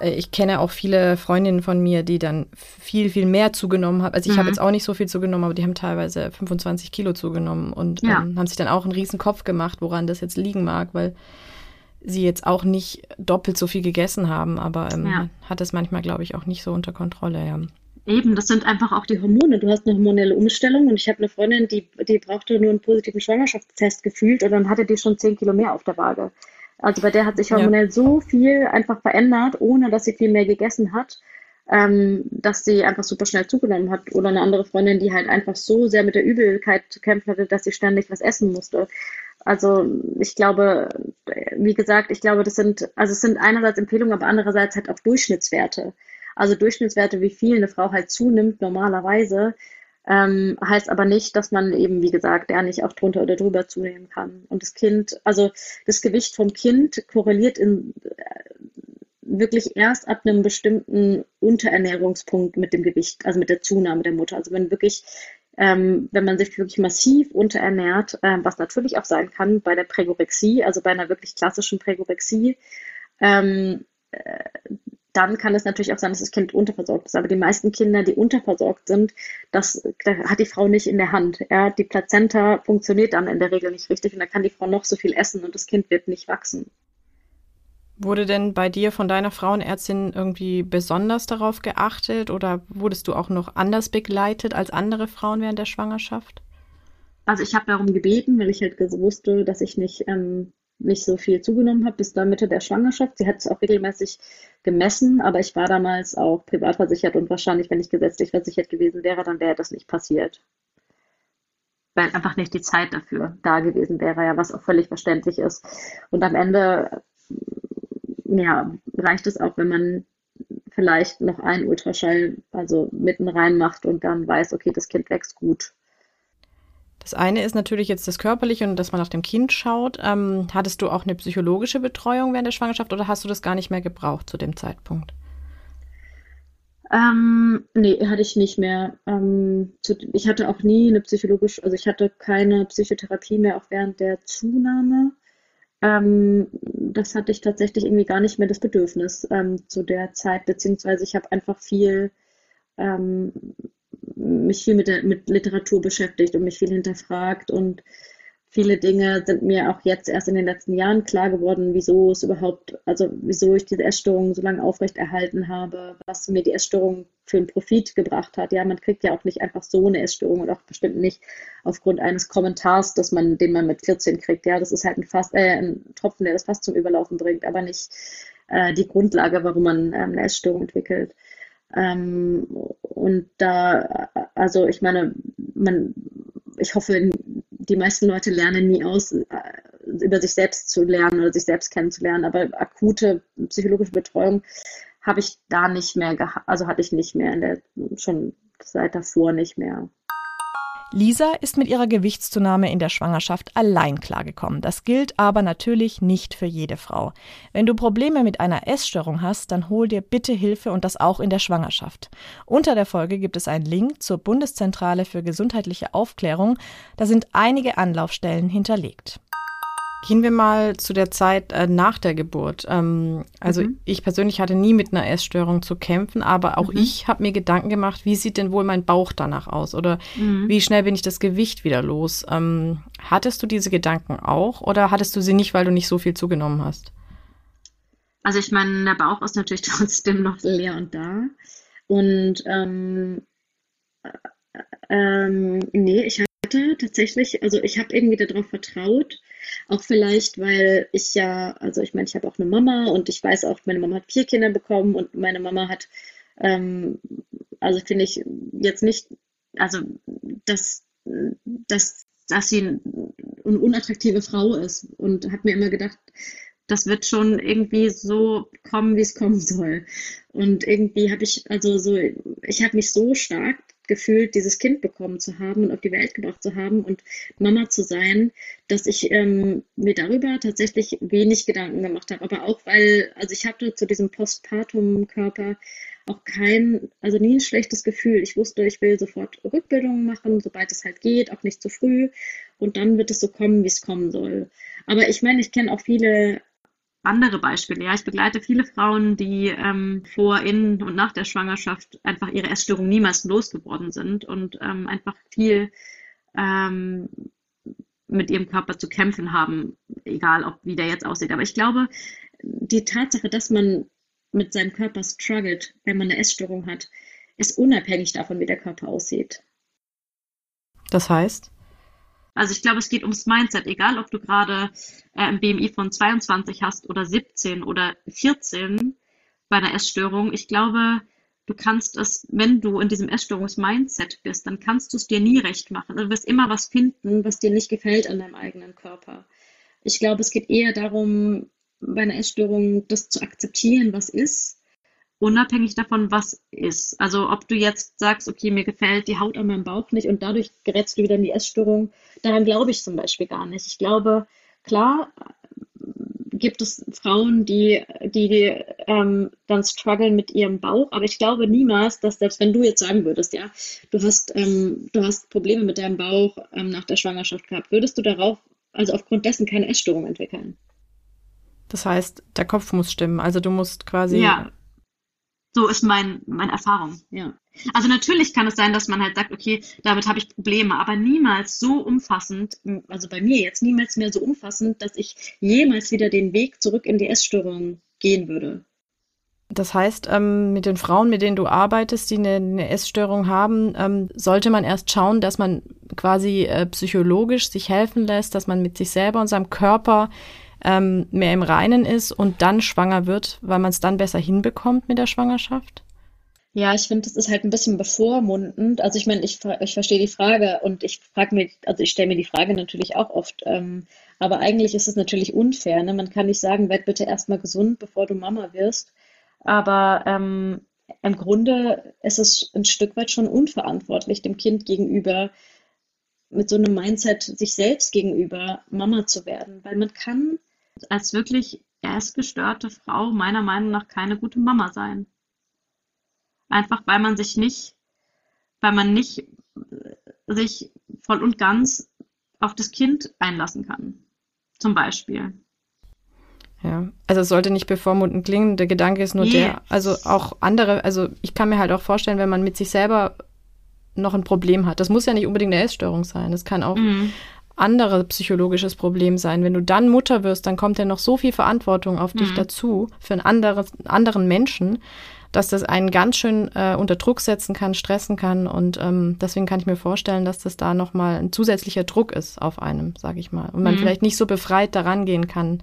Ich kenne auch viele Freundinnen von mir, die dann viel, viel mehr zugenommen haben. Also ich habe jetzt auch nicht so viel zugenommen, aber die haben teilweise 25 Kilo zugenommen und haben sich dann auch einen riesen Kopf gemacht, woran das jetzt liegen mag, weil sie jetzt auch nicht doppelt so viel gegessen haben. Aber hat das manchmal, glaube ich, auch nicht so unter Kontrolle. Ja. Eben, das sind einfach auch die Hormone. Du hast eine hormonelle Umstellung und ich habe eine Freundin, die brauchte nur einen positiven Schwangerschaftstest gefühlt und dann hatte die schon 10 Kilo mehr auf der Waage. Also bei der hat sich hormonell so viel einfach verändert, ohne dass sie viel mehr gegessen hat, dass sie einfach super schnell zugenommen hat. Oder eine andere Freundin, die halt einfach so sehr mit der Übelkeit zu kämpfen hatte, dass sie ständig was essen musste. Also ich glaube, wie gesagt, das sind einerseits Empfehlungen, aber andererseits halt auch Durchschnittswerte. Also Durchschnittswerte, wie viel eine Frau halt zunimmt normalerweise, heißt aber nicht, dass man eben, wie gesagt, ja nicht auch drunter oder drüber zunehmen kann. Und das Kind, also das Gewicht vom Kind korreliert wirklich erst ab einem bestimmten Unterernährungspunkt mit dem Gewicht, also mit der Zunahme der Mutter. Also wenn man sich wirklich massiv unterernährt, was natürlich auch sein kann bei der Pregorexie, also bei einer wirklich klassischen Pregorexie, dann kann es natürlich auch sein, dass das Kind unterversorgt ist. Aber die meisten Kinder, die unterversorgt sind, das hat die Frau nicht in der Hand. Ja, die Plazenta funktioniert dann in der Regel nicht richtig und da kann die Frau noch so viel essen und das Kind wird nicht wachsen. Wurde denn bei dir von deiner Frauenärztin irgendwie besonders darauf geachtet oder wurdest du auch noch anders begleitet als andere Frauen während der Schwangerschaft? Also ich habe darum gebeten, weil ich halt wusste, dass ich nicht so viel zugenommen habe bis zur Mitte der Schwangerschaft. Sie hat es auch regelmäßig gemessen, aber ich war damals auch privat versichert und wahrscheinlich, wenn ich gesetzlich versichert gewesen wäre, dann wäre das nicht passiert. Weil einfach nicht die Zeit dafür da gewesen wäre, ja, was auch völlig verständlich ist. Und am Ende reicht es auch, wenn man vielleicht noch einen Ultraschall mitten rein macht und dann weiß, okay, das Kind wächst gut. Das eine ist natürlich jetzt das Körperliche und dass man nach dem Kind schaut. Hattest du auch eine psychologische Betreuung während der Schwangerschaft oder hast du das gar nicht mehr gebraucht zu dem Zeitpunkt? Nee, hatte ich nicht mehr. Ich hatte auch nie eine psychologische, also ich hatte keine Psychotherapie mehr, auch während der Zunahme. Das hatte ich tatsächlich irgendwie gar nicht mehr das Bedürfnis zu der Zeit, beziehungsweise ich habe einfach mich viel mit Literatur beschäftigt und mich viel hinterfragt und viele Dinge sind mir auch jetzt erst in den letzten Jahren klar geworden, wieso ich diese Essstörung so lange aufrechterhalten habe, was mir die Essstörung für einen Profit gebracht hat. Ja, man kriegt ja auch nicht einfach so eine Essstörung und auch bestimmt nicht aufgrund eines Kommentars, den man mit 14 kriegt. Ja, das ist halt ein Tropfen, der das Fass zum Überlaufen bringt, aber nicht die Grundlage, warum man eine Essstörung entwickelt. Und da, also ich meine, ich hoffe, die meisten Leute lernen nie aus, über sich selbst zu lernen oder sich selbst kennenzulernen, aber akute psychologische Betreuung habe ich da nicht mehr gehabt, also hatte ich nicht mehr, schon seit davor nicht mehr. Lisa ist mit ihrer Gewichtszunahme in der Schwangerschaft allein klargekommen. Das gilt aber natürlich nicht für jede Frau. Wenn du Probleme mit einer Essstörung hast, dann hol dir bitte Hilfe und das auch in der Schwangerschaft. Unter der Folge gibt es einen Link zur Bundeszentrale für gesundheitliche Aufklärung. Da sind einige Anlaufstellen hinterlegt. Gehen wir mal zu der Zeit nach der Geburt. Also ich persönlich hatte nie mit einer Essstörung zu kämpfen, aber auch ich habe mir Gedanken gemacht, wie sieht denn wohl mein Bauch danach aus oder wie schnell bin ich das Gewicht wieder los? Hattest du diese Gedanken auch oder hattest du sie nicht, weil du nicht so viel zugenommen hast? Also ich meine, der Bauch ist natürlich trotzdem noch leer und da. Und nee, ich hatte tatsächlich, also ich habe irgendwie darauf vertraut, auch vielleicht, weil ich ja, also ich meine, ich habe auch eine Mama und ich weiß auch, meine Mama hat 4 Kinder bekommen und meine Mama hat, also finde ich jetzt nicht, also dass sie eine unattraktive Frau ist und habe mir immer gedacht, das wird schon irgendwie so kommen, wie es kommen soll. Und irgendwie habe ich, also so, ich habe mich so stark gefühlt, dieses Kind bekommen zu haben und auf die Welt gebracht zu haben und Mama zu sein, dass ich mir darüber tatsächlich wenig Gedanken gemacht habe. Aber auch, weil, also ich hatte zu diesem Postpartum-Körper auch kein, also nie ein schlechtes Gefühl. Ich wusste, ich will sofort Rückbildungen machen, sobald es halt geht, auch nicht zu früh. Und dann wird es so kommen, wie es kommen soll. Aber ich meine, ich kenne auch viele andere Beispiele. Ja, ich begleite viele Frauen, die vor, in und nach der Schwangerschaft einfach ihre Essstörung niemals losgeworden sind und einfach viel mit ihrem Körper zu kämpfen haben, egal ob wie der jetzt aussieht. Aber ich glaube, die Tatsache, dass man mit seinem Körper struggelt, wenn man eine Essstörung hat, ist unabhängig davon, wie der Körper aussieht. Das heißt? Also ich glaube, es geht ums Mindset, egal ob du gerade ein BMI von 22 hast oder 17 oder 14 bei einer Essstörung. Ich glaube, du kannst es, wenn du in diesem Essstörungs-Mindset bist, dann kannst du es dir nie recht machen. Du wirst immer was finden, was dir nicht gefällt an deinem eigenen Körper. Ich glaube, es geht eher darum, bei einer Essstörung das zu akzeptieren, was ist, unabhängig davon, was ist. Also ob du jetzt sagst, okay, mir gefällt die Haut an meinem Bauch nicht und dadurch gerätst du wieder in die Essstörung, daran glaube ich zum Beispiel gar nicht. Ich glaube, klar gibt es Frauen, die dann strugglen mit ihrem Bauch, aber ich glaube niemals, dass selbst wenn du jetzt sagen würdest, ja, du hast Probleme mit deinem Bauch nach der Schwangerschaft gehabt, würdest du darauf, also aufgrund dessen, keine Essstörung entwickeln. Das heißt, der Kopf muss stimmen, also du musst quasi... Ja. So ist meine Erfahrung, ja. Also natürlich kann es sein, dass man halt sagt, okay, damit habe ich Probleme, aber niemals so umfassend, also bei mir jetzt niemals mehr so umfassend, dass ich jemals wieder den Weg zurück in die Essstörung gehen würde. Das heißt, mit den Frauen, mit denen du arbeitest, die eine Essstörung haben, sollte man erst schauen, dass man quasi psychologisch sich helfen lässt, dass man mit sich selber und seinem Körper mehr im Reinen ist und dann schwanger wird, weil man es dann besser hinbekommt mit der Schwangerschaft? Ja, ich finde, das ist halt ein bisschen bevormundend. Also ich meine, ich verstehe die Frage und ich stelle mir die Frage natürlich auch oft, aber eigentlich ist es natürlich unfair. Ne? Man kann nicht sagen, werd bitte erstmal gesund, bevor du Mama wirst. Aber im Grunde ist es ein Stück weit schon unverantwortlich, dem Kind gegenüber, mit so einem Mindset sich selbst gegenüber Mama zu werden, weil man kann als wirklich essgestörte Frau meiner Meinung nach keine gute Mama sein. Einfach weil man sich nicht voll und ganz auf das Kind einlassen kann. Zum Beispiel. Ja, also es sollte nicht bevormundend klingen, der Gedanke ist nur der, also auch andere, also ich kann mir halt auch vorstellen, wenn man mit sich selber noch ein Problem hat. Das muss ja nicht unbedingt eine Essstörung sein. Das kann auch ein anderes psychologisches Problem sein. Wenn du dann Mutter wirst, dann kommt ja noch so viel Verantwortung auf dich dazu für einen anderen Menschen, dass das einen ganz schön unter Druck setzen kann, stressen kann. Und deswegen kann ich mir vorstellen, dass das da nochmal ein zusätzlicher Druck ist auf einem, sage ich mal. Und man vielleicht nicht so befreit daran gehen kann,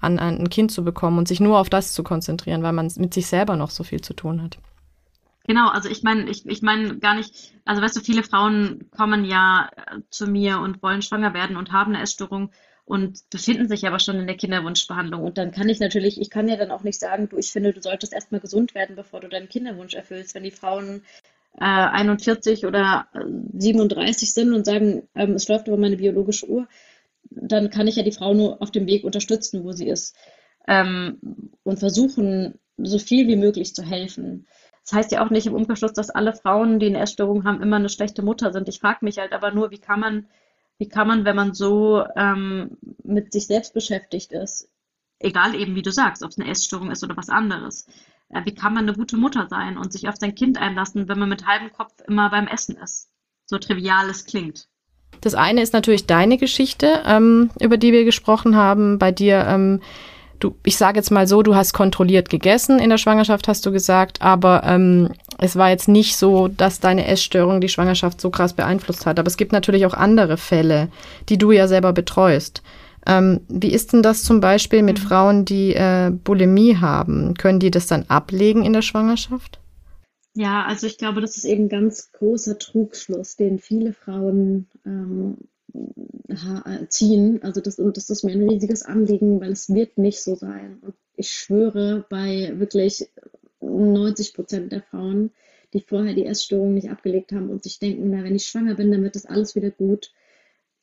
an ein Kind zu bekommen und sich nur auf das zu konzentrieren, weil man mit sich selber noch so viel zu tun hat. Genau, also ich meine gar nicht, also weißt du, viele Frauen kommen ja zu mir und wollen schwanger werden und haben eine Essstörung und befinden sich aber schon in der Kinderwunschbehandlung. Und dann kann ich kann ja dann auch nicht sagen, du, ich finde, du solltest erstmal gesund werden, bevor du deinen Kinderwunsch erfüllst. Wenn die Frauen 41 oder 37 sind und sagen, es läuft über meine biologische Uhr, dann kann ich ja die Frau nur auf dem Weg unterstützen, wo sie ist, und versuchen, so viel wie möglich zu helfen. Das heißt ja auch nicht im Umkehrschluss, dass alle Frauen, die eine Essstörung haben, immer eine schlechte Mutter sind. Ich frage mich halt aber nur, wie kann man wie kann man, wenn man so mit sich selbst beschäftigt ist, egal eben wie du sagst, ob es eine Essstörung ist oder was anderes, wie kann man eine gute Mutter sein und sich auf sein Kind einlassen, wenn man mit halbem Kopf immer beim Essen ist? So trivial es klingt. Das eine ist natürlich deine Geschichte, über die wir gesprochen haben. Bei dir, ich sage jetzt mal so, du hast kontrolliert gegessen in der Schwangerschaft, hast du gesagt, aber es war jetzt nicht so, dass deine Essstörung die Schwangerschaft so krass beeinflusst hat. Aber es gibt natürlich auch andere Fälle, die du ja selber betreust. Wie ist denn das zum Beispiel mit Frauen, die Bulimie haben? Können die das dann ablegen in der Schwangerschaft? Ja, also ich glaube, das ist eben ein ganz großer Trugschluss, den viele Frauen ziehen. Also das ist mir ein riesiges Anliegen, weil es wird nicht so sein. Und ich schwöre, bei wirklich 90% der Frauen, die vorher die Essstörung nicht abgelegt haben und sich denken, na, wenn ich schwanger bin, dann wird das alles wieder gut.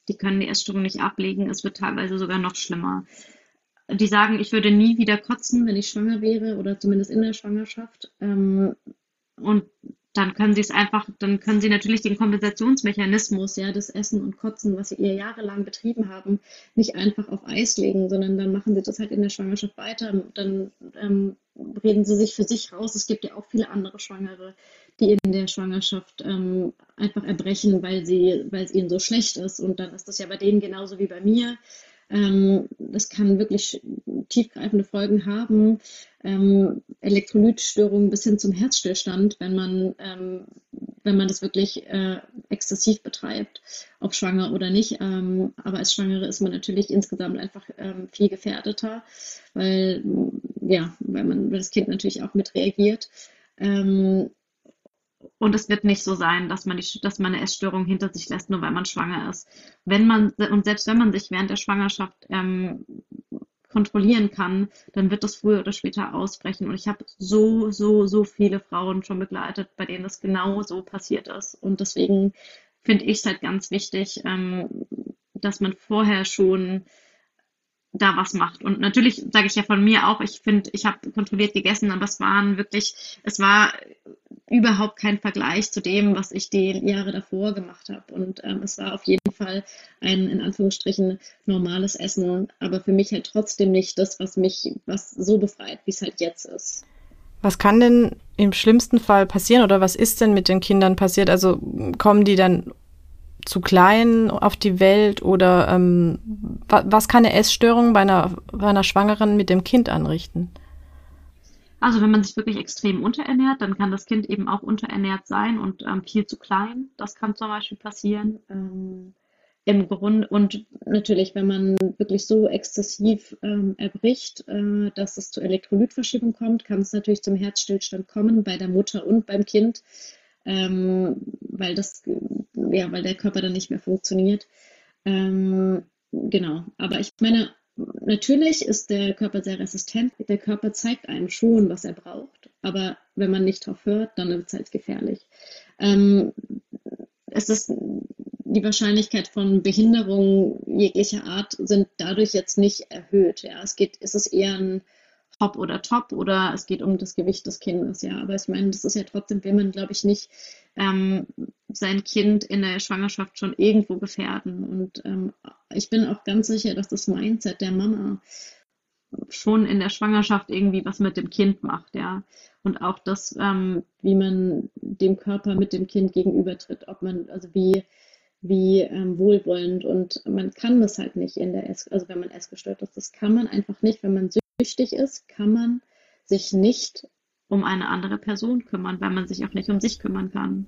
Die können die Essstörung nicht ablegen, es wird teilweise sogar noch schlimmer. Die sagen, ich würde nie wieder kotzen, wenn ich schwanger wäre oder zumindest in der Schwangerschaft. Und dann können sie es einfach, dann können sie natürlich den Kompensationsmechanismus, ja, das Essen und Kotzen, was sie ihr jahrelang betrieben haben, nicht einfach auf Eis legen, sondern dann machen sie das halt in der Schwangerschaft weiter. Dann reden sie sich für sich raus. Es gibt ja auch viele andere Schwangere, die in der Schwangerschaft einfach erbrechen, weil es ihnen so schlecht ist. Und dann ist das ja bei denen genauso wie bei mir. Das kann wirklich tiefgreifende Folgen haben, Elektrolytstörungen bis hin zum Herzstillstand, wenn man das wirklich exzessiv betreibt, ob schwanger oder nicht. Aber als Schwangere ist man natürlich insgesamt einfach viel gefährdeter, weil das Kind natürlich auch mit reagiert. Und es wird nicht so sein, dass man eine Essstörung hinter sich lässt, nur weil man schwanger ist. Selbst wenn man sich während der Schwangerschaft kontrollieren kann, dann wird das früher oder später ausbrechen. Und ich habe so viele Frauen schon begleitet, bei denen das genau so passiert ist. Und deswegen finde ich es halt ganz wichtig, dass man vorher schon da was macht. Und natürlich sage ich ja von mir auch, ich finde, ich habe kontrolliert gegessen, aber es war überhaupt kein Vergleich zu dem, was ich die Jahre davor gemacht habe. Und es war auf jeden Fall ein, in Anführungsstrichen, normales Essen, aber für mich halt trotzdem nicht das, was so befreit, wie es halt jetzt ist. Was kann denn im schlimmsten Fall passieren oder was ist denn mit den Kindern passiert? Also kommen die dann zu klein auf die Welt oder was kann eine Essstörung bei einer Schwangeren mit dem Kind anrichten? Also wenn man sich wirklich extrem unterernährt, dann kann das Kind eben auch unterernährt sein und viel zu klein. Das kann zum Beispiel passieren. Im Grunde und natürlich, wenn man wirklich so exzessiv erbricht, dass es zu Elektrolytverschiebung kommt, kann es natürlich zum Herzstillstand kommen bei der Mutter und beim Kind, weil der Körper dann nicht mehr funktioniert. Genau, aber ich meine, natürlich ist der Körper sehr resistent. Der Körper zeigt einem schon, was er braucht. Aber wenn man nicht drauf hört, dann wird es halt gefährlich. Es ist die Wahrscheinlichkeit von Behinderungen jeglicher Art sind dadurch jetzt nicht erhöht. Ja, es ist eher ein Hop oder Top oder es geht um das Gewicht des Kindes. Ja, aber ich meine, das ist ja trotzdem, will man, glaube ich, nicht sein Kind in der Schwangerschaft schon irgendwo gefährden. Und ich bin auch ganz sicher, dass das Mindset der Mama schon in der Schwangerschaft irgendwie was mit dem Kind macht, ja. Und auch das, wie man dem Körper mit dem Kind gegenübertritt, wie wohlwollend. Und man kann das halt nicht wenn man essgestört ist, das kann man einfach nicht. Wenn man süchtig ist, kann man sich nicht um eine andere Person kümmern, weil man sich auch nicht um sich kümmern kann.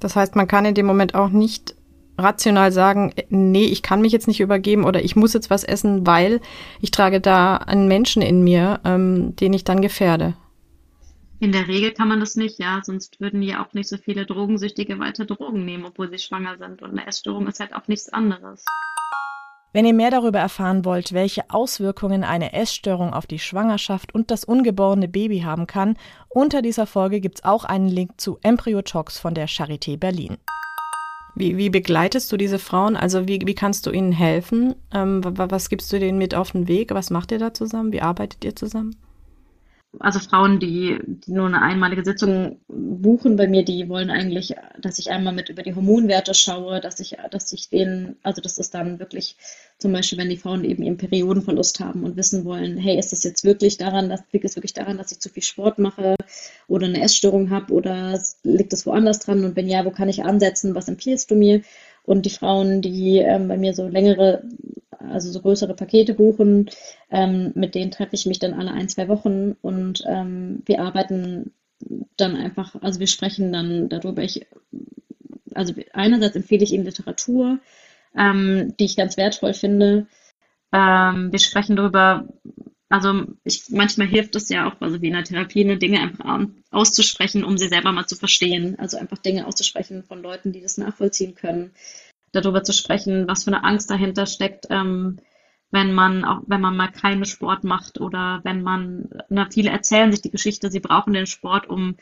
Das heißt, man kann in dem Moment auch nicht rational sagen, nee, ich kann mich jetzt nicht übergeben oder ich muss jetzt was essen, weil ich trage da einen Menschen in mir, den ich dann gefährde. In der Regel kann man das nicht, ja, sonst würden ja auch nicht so viele Drogensüchtige weiter Drogen nehmen, obwohl sie schwanger sind. Und eine Essstörung ist halt auch nichts anderes. Wenn ihr mehr darüber erfahren wollt, welche Auswirkungen eine Essstörung auf die Schwangerschaft und das ungeborene Baby haben kann, unter dieser Folge gibt's auch einen Link zu Embryotox von der Charité Berlin. Wie begleitest du diese Frauen? Also wie kannst du ihnen helfen? Was gibst du denen mit auf den Weg? Was macht ihr da zusammen? Wie arbeitet ihr zusammen? also Frauen, die nur eine einmalige Sitzung buchen bei mir, die wollen eigentlich, dass ich einmal mit über die Hormonwerte schaue, dass ich denen, also das ist dann wirklich zum Beispiel, wenn die Frauen eben ihren Periodenverlust haben und wissen wollen, hey, ist das jetzt wirklich daran, liegt es wirklich daran, dass ich zu viel Sport mache oder eine Essstörung habe oder liegt es woanders dran und wenn ja, wo kann ich ansetzen, was empfiehlst du mir? Und die Frauen, die bei mir so längere, also so größere Pakete buchen, mit denen treffe ich mich dann alle 1-2 Wochen und wir arbeiten dann einfach, also wir sprechen dann darüber. Also einerseits empfehle ich ihnen Literatur, die ich ganz wertvoll finde. Wir sprechen darüber, also manchmal hilft es ja auch, also wie in der Therapie, Dinge einfach auszusprechen, um sie selber mal zu verstehen. Also einfach Dinge auszusprechen von Leuten, die das nachvollziehen können. Darüber zu sprechen, was für eine Angst dahinter steckt, wenn man mal keinen Sport macht oder wenn man, viele erzählen sich die Geschichte, sie brauchen den Sport, um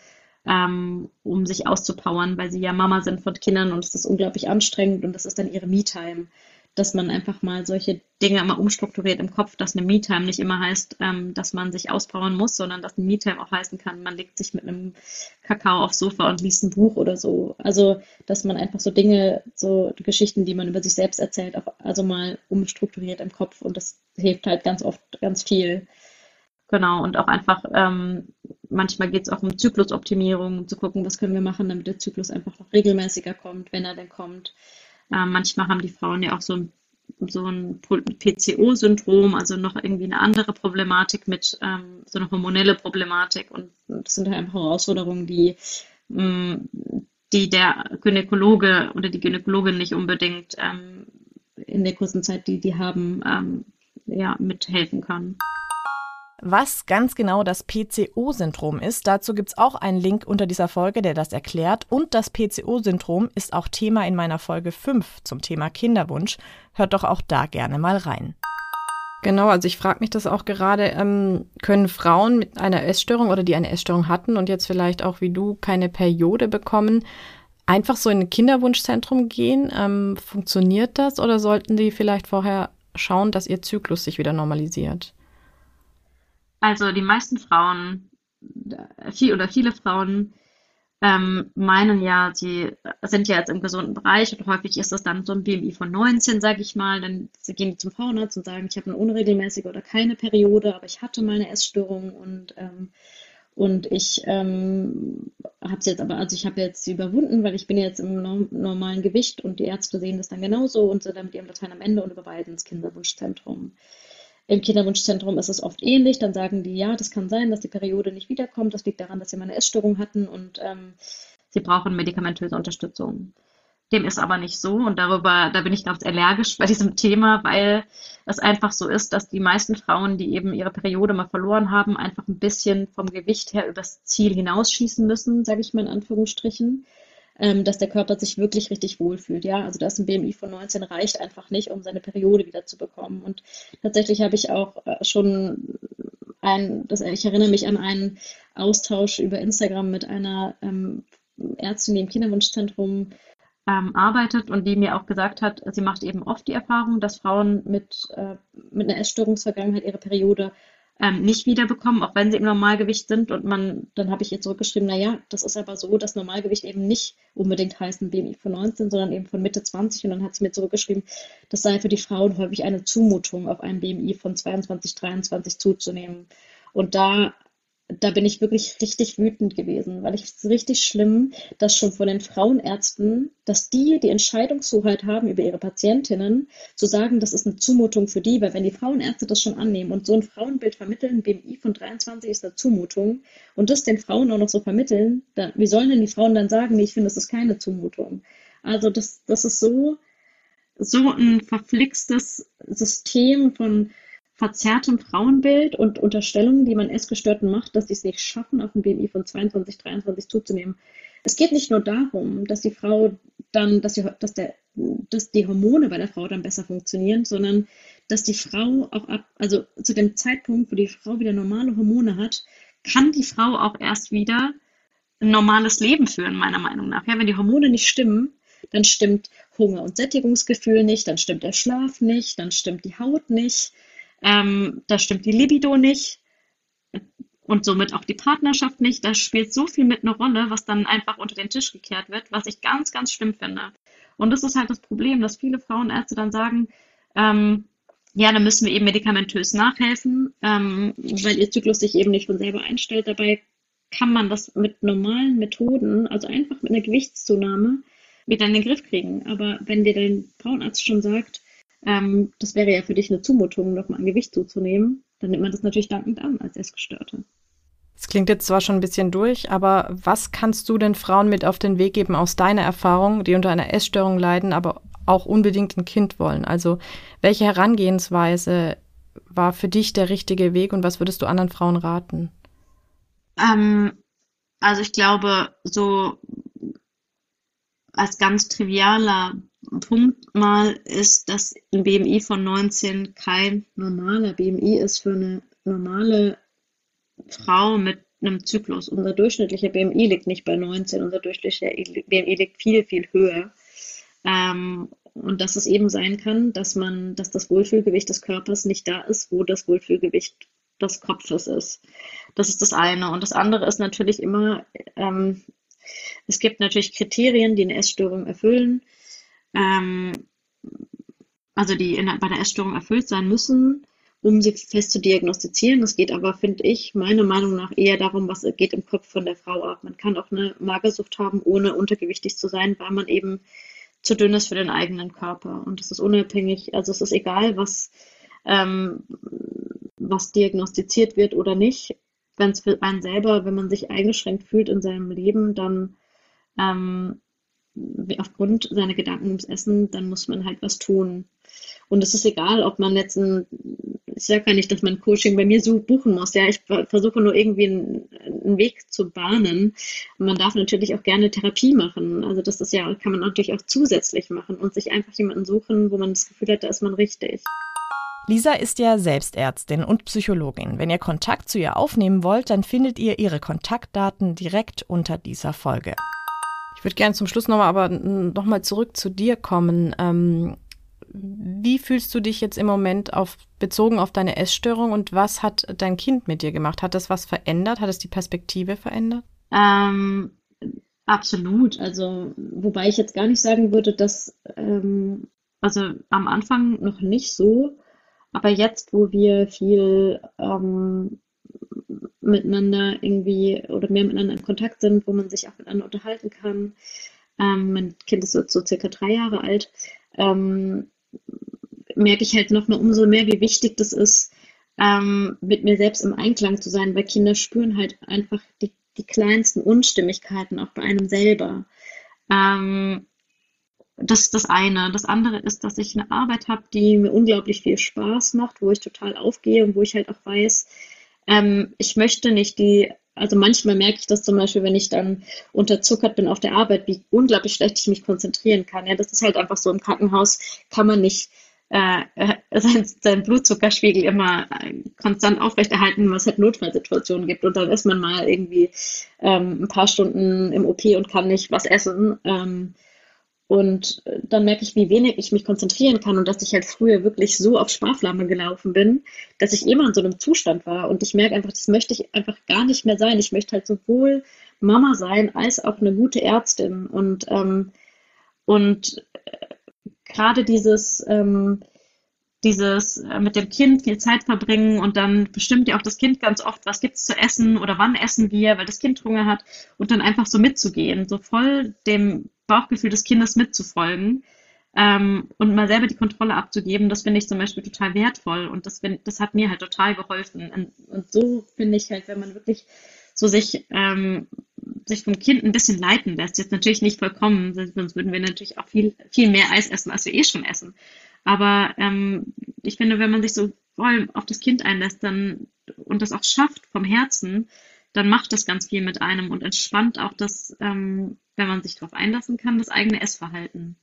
sich auszupowern, weil sie ja Mama sind von Kindern und es ist unglaublich anstrengend und das ist dann ihre Me-Time, dass man einfach mal solche Dinge immer umstrukturiert im Kopf, dass eine Me-Time nicht immer heißt, dass man sich auspowern muss, sondern dass eine Me-Time auch heißen kann, man legt sich mit einem Kakao aufs Sofa und liest ein Buch oder so. Also, dass man einfach so Dinge, so Geschichten, die man über sich selbst erzählt, auch, also mal umstrukturiert im Kopf und das hilft halt ganz oft ganz viel. Genau, und auch einfach, manchmal geht es auch um Zyklusoptimierung, um zu gucken, was können wir machen, damit der Zyklus einfach noch regelmäßiger kommt, wenn er denn kommt. Manchmal haben die Frauen ja auch so ein PCO-Syndrom, also noch irgendwie eine andere Problematik mit so eine hormonelle Problematik. Und das sind halt einfach Herausforderungen, die der Gynäkologe oder die Gynäkologin nicht unbedingt in der kurzen Zeit, die haben, mithelfen kann. Was ganz genau das PCO-Syndrom ist, dazu gibt es auch einen Link unter dieser Folge, der das erklärt. Und das PCO-Syndrom ist auch Thema in meiner Folge 5 zum Thema Kinderwunsch. Hört doch auch da gerne mal rein. Genau, also ich frage mich das auch gerade, können Frauen mit einer Essstörung oder die eine Essstörung hatten und jetzt vielleicht auch wie du keine Periode bekommen, einfach so in ein Kinderwunschzentrum gehen? Funktioniert das oder sollten die vielleicht vorher schauen, dass ihr Zyklus sich wieder normalisiert? Also die meisten Frauen, viele Frauen meinen ja, sie sind ja jetzt im gesunden Bereich und häufig ist das dann so ein BMI von 19, sage ich mal. Dann gehen die zum Frauenarzt und sagen, ich habe eine unregelmäßige oder keine Periode, aber ich hatte mal eine Essstörung und ich habe es jetzt aber, also ich habe jetzt sie überwunden, weil ich bin jetzt im normalen Gewicht und die Ärzte sehen das dann genauso und sind dann mit ihrem Latein am Ende und überweisen ins Kinderwunschzentrum. Im Kinderwunschzentrum ist es oft ähnlich, dann sagen die, ja, das kann sein, dass die Periode nicht wiederkommt, das liegt daran, dass sie mal eine Essstörung hatten und sie brauchen medikamentöse Unterstützung. Dem ist aber nicht so und da bin ich ganz allergisch bei diesem Thema, weil es einfach so ist, dass die meisten Frauen, die eben ihre Periode mal verloren haben, einfach ein bisschen vom Gewicht her übers Ziel hinausschießen müssen, sage ich mal in Anführungsstrichen, dass der Körper sich wirklich richtig wohlfühlt. Ja, also dass ein BMI von 19 reicht einfach nicht, um seine Periode wieder zu bekommen. Und tatsächlich habe ich auch schon ich erinnere mich an einen Austausch über Instagram mit einer Ärztin, die im Kinderwunschzentrum arbeitet und die mir auch gesagt hat, sie macht eben oft die Erfahrung, dass Frauen mit einer Essstörungsvergangenheit ihre Periode nicht wiederbekommen, auch wenn sie im Normalgewicht sind. Und dann habe ich ihr zurückgeschrieben, naja, das ist aber so, dass Normalgewicht eben nicht unbedingt heißt ein BMI von 19, sondern eben von Mitte 20. Und dann hat sie mir zurückgeschrieben, das sei für die Frauen häufig eine Zumutung, auf einen BMI von 22, 23 zuzunehmen. Und da bin ich wirklich richtig wütend gewesen, weil ich es richtig schlimm, dass schon von den Frauenärzten, dass die Entscheidungshoheit haben über ihre Patientinnen, zu sagen, das ist eine Zumutung für die, weil wenn die Frauenärzte das schon annehmen und so ein Frauenbild vermitteln, BMI von 23 ist eine Zumutung und das den Frauen auch noch so vermitteln, wie sollen denn die Frauen dann sagen, nee, ich finde, das ist keine Zumutung. Also das ist so ein verflixtes System von verzerrtem Frauenbild und Unterstellungen, die man Essgestörten macht, dass sie es nicht schaffen, auf ein BMI von 22, 23 zuzunehmen. Es geht nicht nur darum, dass die Frau dann, dass die Hormone bei der Frau dann besser funktionieren, sondern dass die Frau auch also zu dem Zeitpunkt, wo die Frau wieder normale Hormone hat, kann die Frau auch erst wieder ein normales Leben führen, meiner Meinung nach. Ja, wenn die Hormone nicht stimmen, dann stimmt Hunger und Sättigungsgefühl nicht, dann stimmt der Schlaf nicht, dann stimmt die Haut nicht. Da stimmt die Libido nicht und somit auch die Partnerschaft nicht. Da spielt so viel mit eine Rolle, was dann einfach unter den Tisch gekehrt wird, was ich ganz, ganz schlimm finde. Und das ist halt das Problem, dass viele Frauenärzte dann sagen, ja, dann müssen wir eben medikamentös nachhelfen, weil ihr Zyklus sich eben nicht von selber einstellt. Dabei kann man das mit normalen Methoden, also einfach mit einer Gewichtszunahme, wieder in den Griff kriegen. Aber wenn dir dein Frauenarzt schon sagt, das wäre ja für dich eine Zumutung, nochmal an Gewicht zuzunehmen, dann nimmt man das natürlich dankend an als Essgestörte. Das klingt jetzt zwar schon ein bisschen durch, aber was kannst du den Frauen mit auf den Weg geben aus deiner Erfahrung, die unter einer Essstörung leiden, aber auch unbedingt ein Kind wollen? Also welche Herangehensweise war für dich der richtige Weg und was würdest du anderen Frauen raten? Also ich glaube, so als ganz trivialer Punkt mal ist, dass ein BMI von 19 kein normaler BMI ist für eine normale Frau mit einem Zyklus. Unser durchschnittlicher BMI liegt nicht bei 19, unser durchschnittlicher BMI liegt viel, viel höher. Und dass es eben sein kann, dass das Wohlfühlgewicht des Körpers nicht da ist, wo das Wohlfühlgewicht des Kopfes ist. Das ist das eine. Und das andere ist natürlich immer, es gibt natürlich Kriterien, die eine Essstörung erfüllen, also die bei der Essstörung erfüllt sein müssen, um sie fest zu diagnostizieren. Es geht aber, finde ich, meiner Meinung nach eher darum, was geht im Kopf von der Frau ab. Man kann auch eine Magersucht haben, ohne untergewichtig zu sein, weil man eben zu dünn ist für den eigenen Körper. Und das ist unabhängig, also es ist egal, was diagnostiziert wird oder nicht. Wenn es für einen selber, wenn man sich eingeschränkt fühlt in seinem Leben, dann aufgrund seiner Gedanken ums Essen, dann muss man halt was tun. Und es ist egal, ob man jetzt ich sage ja nicht, dass man Coaching bei mir so buchen muss. Ja, ich versuche nur irgendwie einen Weg zu bahnen. Und man darf natürlich auch gerne Therapie machen. Also das ist ja, kann man natürlich auch zusätzlich machen und sich einfach jemanden suchen, wo man das Gefühl hat, da ist man richtig. Lisa ist ja selbst Ärztin und Psychologin. Wenn ihr Kontakt zu ihr aufnehmen wollt, dann findet ihr ihre Kontaktdaten direkt unter dieser Folge. Ich würde gerne zum Schluss nochmal zurück zu dir kommen. Wie fühlst du dich jetzt im Moment bezogen auf deine Essstörung und was hat dein Kind mit dir gemacht? Hat das was verändert? Hat es die Perspektive verändert? Absolut. Also wobei ich jetzt gar nicht sagen würde, dass also am Anfang noch nicht so. Aber jetzt, wo wir viel miteinander irgendwie oder mehr miteinander in Kontakt sind, wo man sich auch miteinander unterhalten kann, mein Kind ist so circa 3 Jahre alt, merke ich halt nochmal umso mehr, wie wichtig das ist, mit mir selbst im Einklang zu sein, weil Kinder spüren halt einfach die kleinsten Unstimmigkeiten auch bei einem selber. Das ist das eine. Das andere ist, dass ich eine Arbeit habe, die mir unglaublich viel Spaß macht, wo ich total aufgehe und wo ich halt auch weiß, ich möchte nicht also manchmal merke ich das zum Beispiel, wenn ich dann unterzuckert bin auf der Arbeit, wie unglaublich schlecht ich mich konzentrieren kann. Ja, das ist halt einfach so, im Krankenhaus kann man nicht seinen Blutzuckerspiegel immer konstant aufrechterhalten, was es halt Notfallsituationen gibt. Und dann ist man mal irgendwie ein paar Stunden im OP und kann nicht was essen. Und dann merke ich, wie wenig ich mich konzentrieren kann und dass ich halt früher wirklich so auf Sparflamme gelaufen bin, dass ich immer in so einem Zustand war. Und ich merke einfach, das möchte ich einfach gar nicht mehr sein. Ich möchte halt sowohl Mama sein, als auch eine gute Ärztin. Und gerade dieses mit dem Kind viel Zeit verbringen und dann bestimmt ja auch das Kind ganz oft, was gibt's zu essen oder wann essen wir, weil das Kind Hunger hat und dann einfach so mitzugehen, so voll dem Bauchgefühl des Kindes mitzufolgen und mal selber die Kontrolle abzugeben, das finde ich zum Beispiel total wertvoll und das hat mir halt total geholfen. Und so finde ich halt, wenn man wirklich so sich vom Kind ein bisschen leiten lässt, jetzt natürlich nicht vollkommen, sonst würden wir natürlich auch viel, viel mehr Eis essen, als wir eh schon essen. Aber ich finde, wenn man sich so voll auf das Kind einlässt und das auch schafft vom Herzen, dann macht das ganz viel mit einem und entspannt auch das, wenn man sich darauf einlassen kann, das eigene Essverhalten.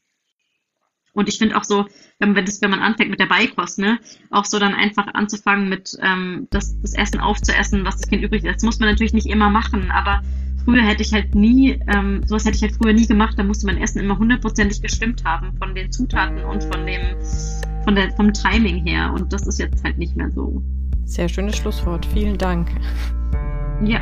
Und ich finde auch so, wenn man anfängt mit der Beikost, ne, auch so dann einfach anzufangen mit das Essen aufzuessen, was das Kind übrig lässt. Das muss man natürlich nicht immer machen, aber sowas hätte ich halt früher nie gemacht, da musste mein Essen immer 100%ig gestimmt haben von den Zutaten und vom Timing her und das ist jetzt halt nicht mehr so. Sehr schönes Schlusswort, vielen Dank. Ja.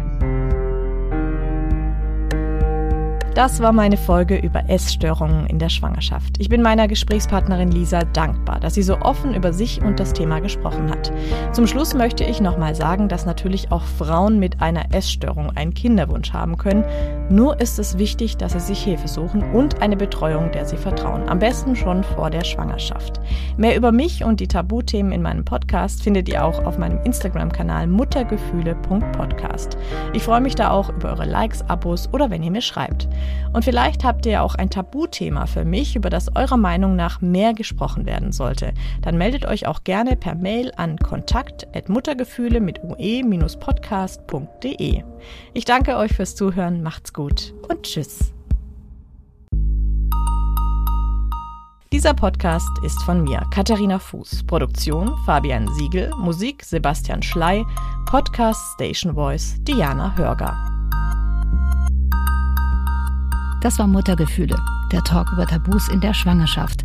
Das war meine Folge über Essstörungen in der Schwangerschaft. Ich bin meiner Gesprächspartnerin Lisa dankbar, dass sie so offen über sich und das Thema gesprochen hat. Zum Schluss möchte ich nochmal sagen, dass natürlich auch Frauen mit einer Essstörung einen Kinderwunsch haben können. Nur ist es wichtig, dass sie sich Hilfe suchen und eine Betreuung, der sie vertrauen. Am besten schon vor der Schwangerschaft. Mehr über mich und die Tabuthemen in meinem Podcast findet ihr auch auf meinem Instagram-Kanal muttergefühle.podcast. Ich freue mich da auch über eure Likes, Abos oder wenn ihr mir schreibt. Und vielleicht habt ihr ja auch ein Tabuthema für mich, über das eurer Meinung nach mehr gesprochen werden sollte. Dann meldet euch auch gerne per Mail an kontakt@muttergefühle-podcast.de. Ich danke euch fürs Zuhören, macht's gut und tschüss. Dieser Podcast ist von mir, Katharina Fuß. Produktion Fabian Siegel, Musik Sebastian Schley, Podcast Station Voice Diana Hörger. Das war Muttergefühle, der Talk über Tabus in der Schwangerschaft.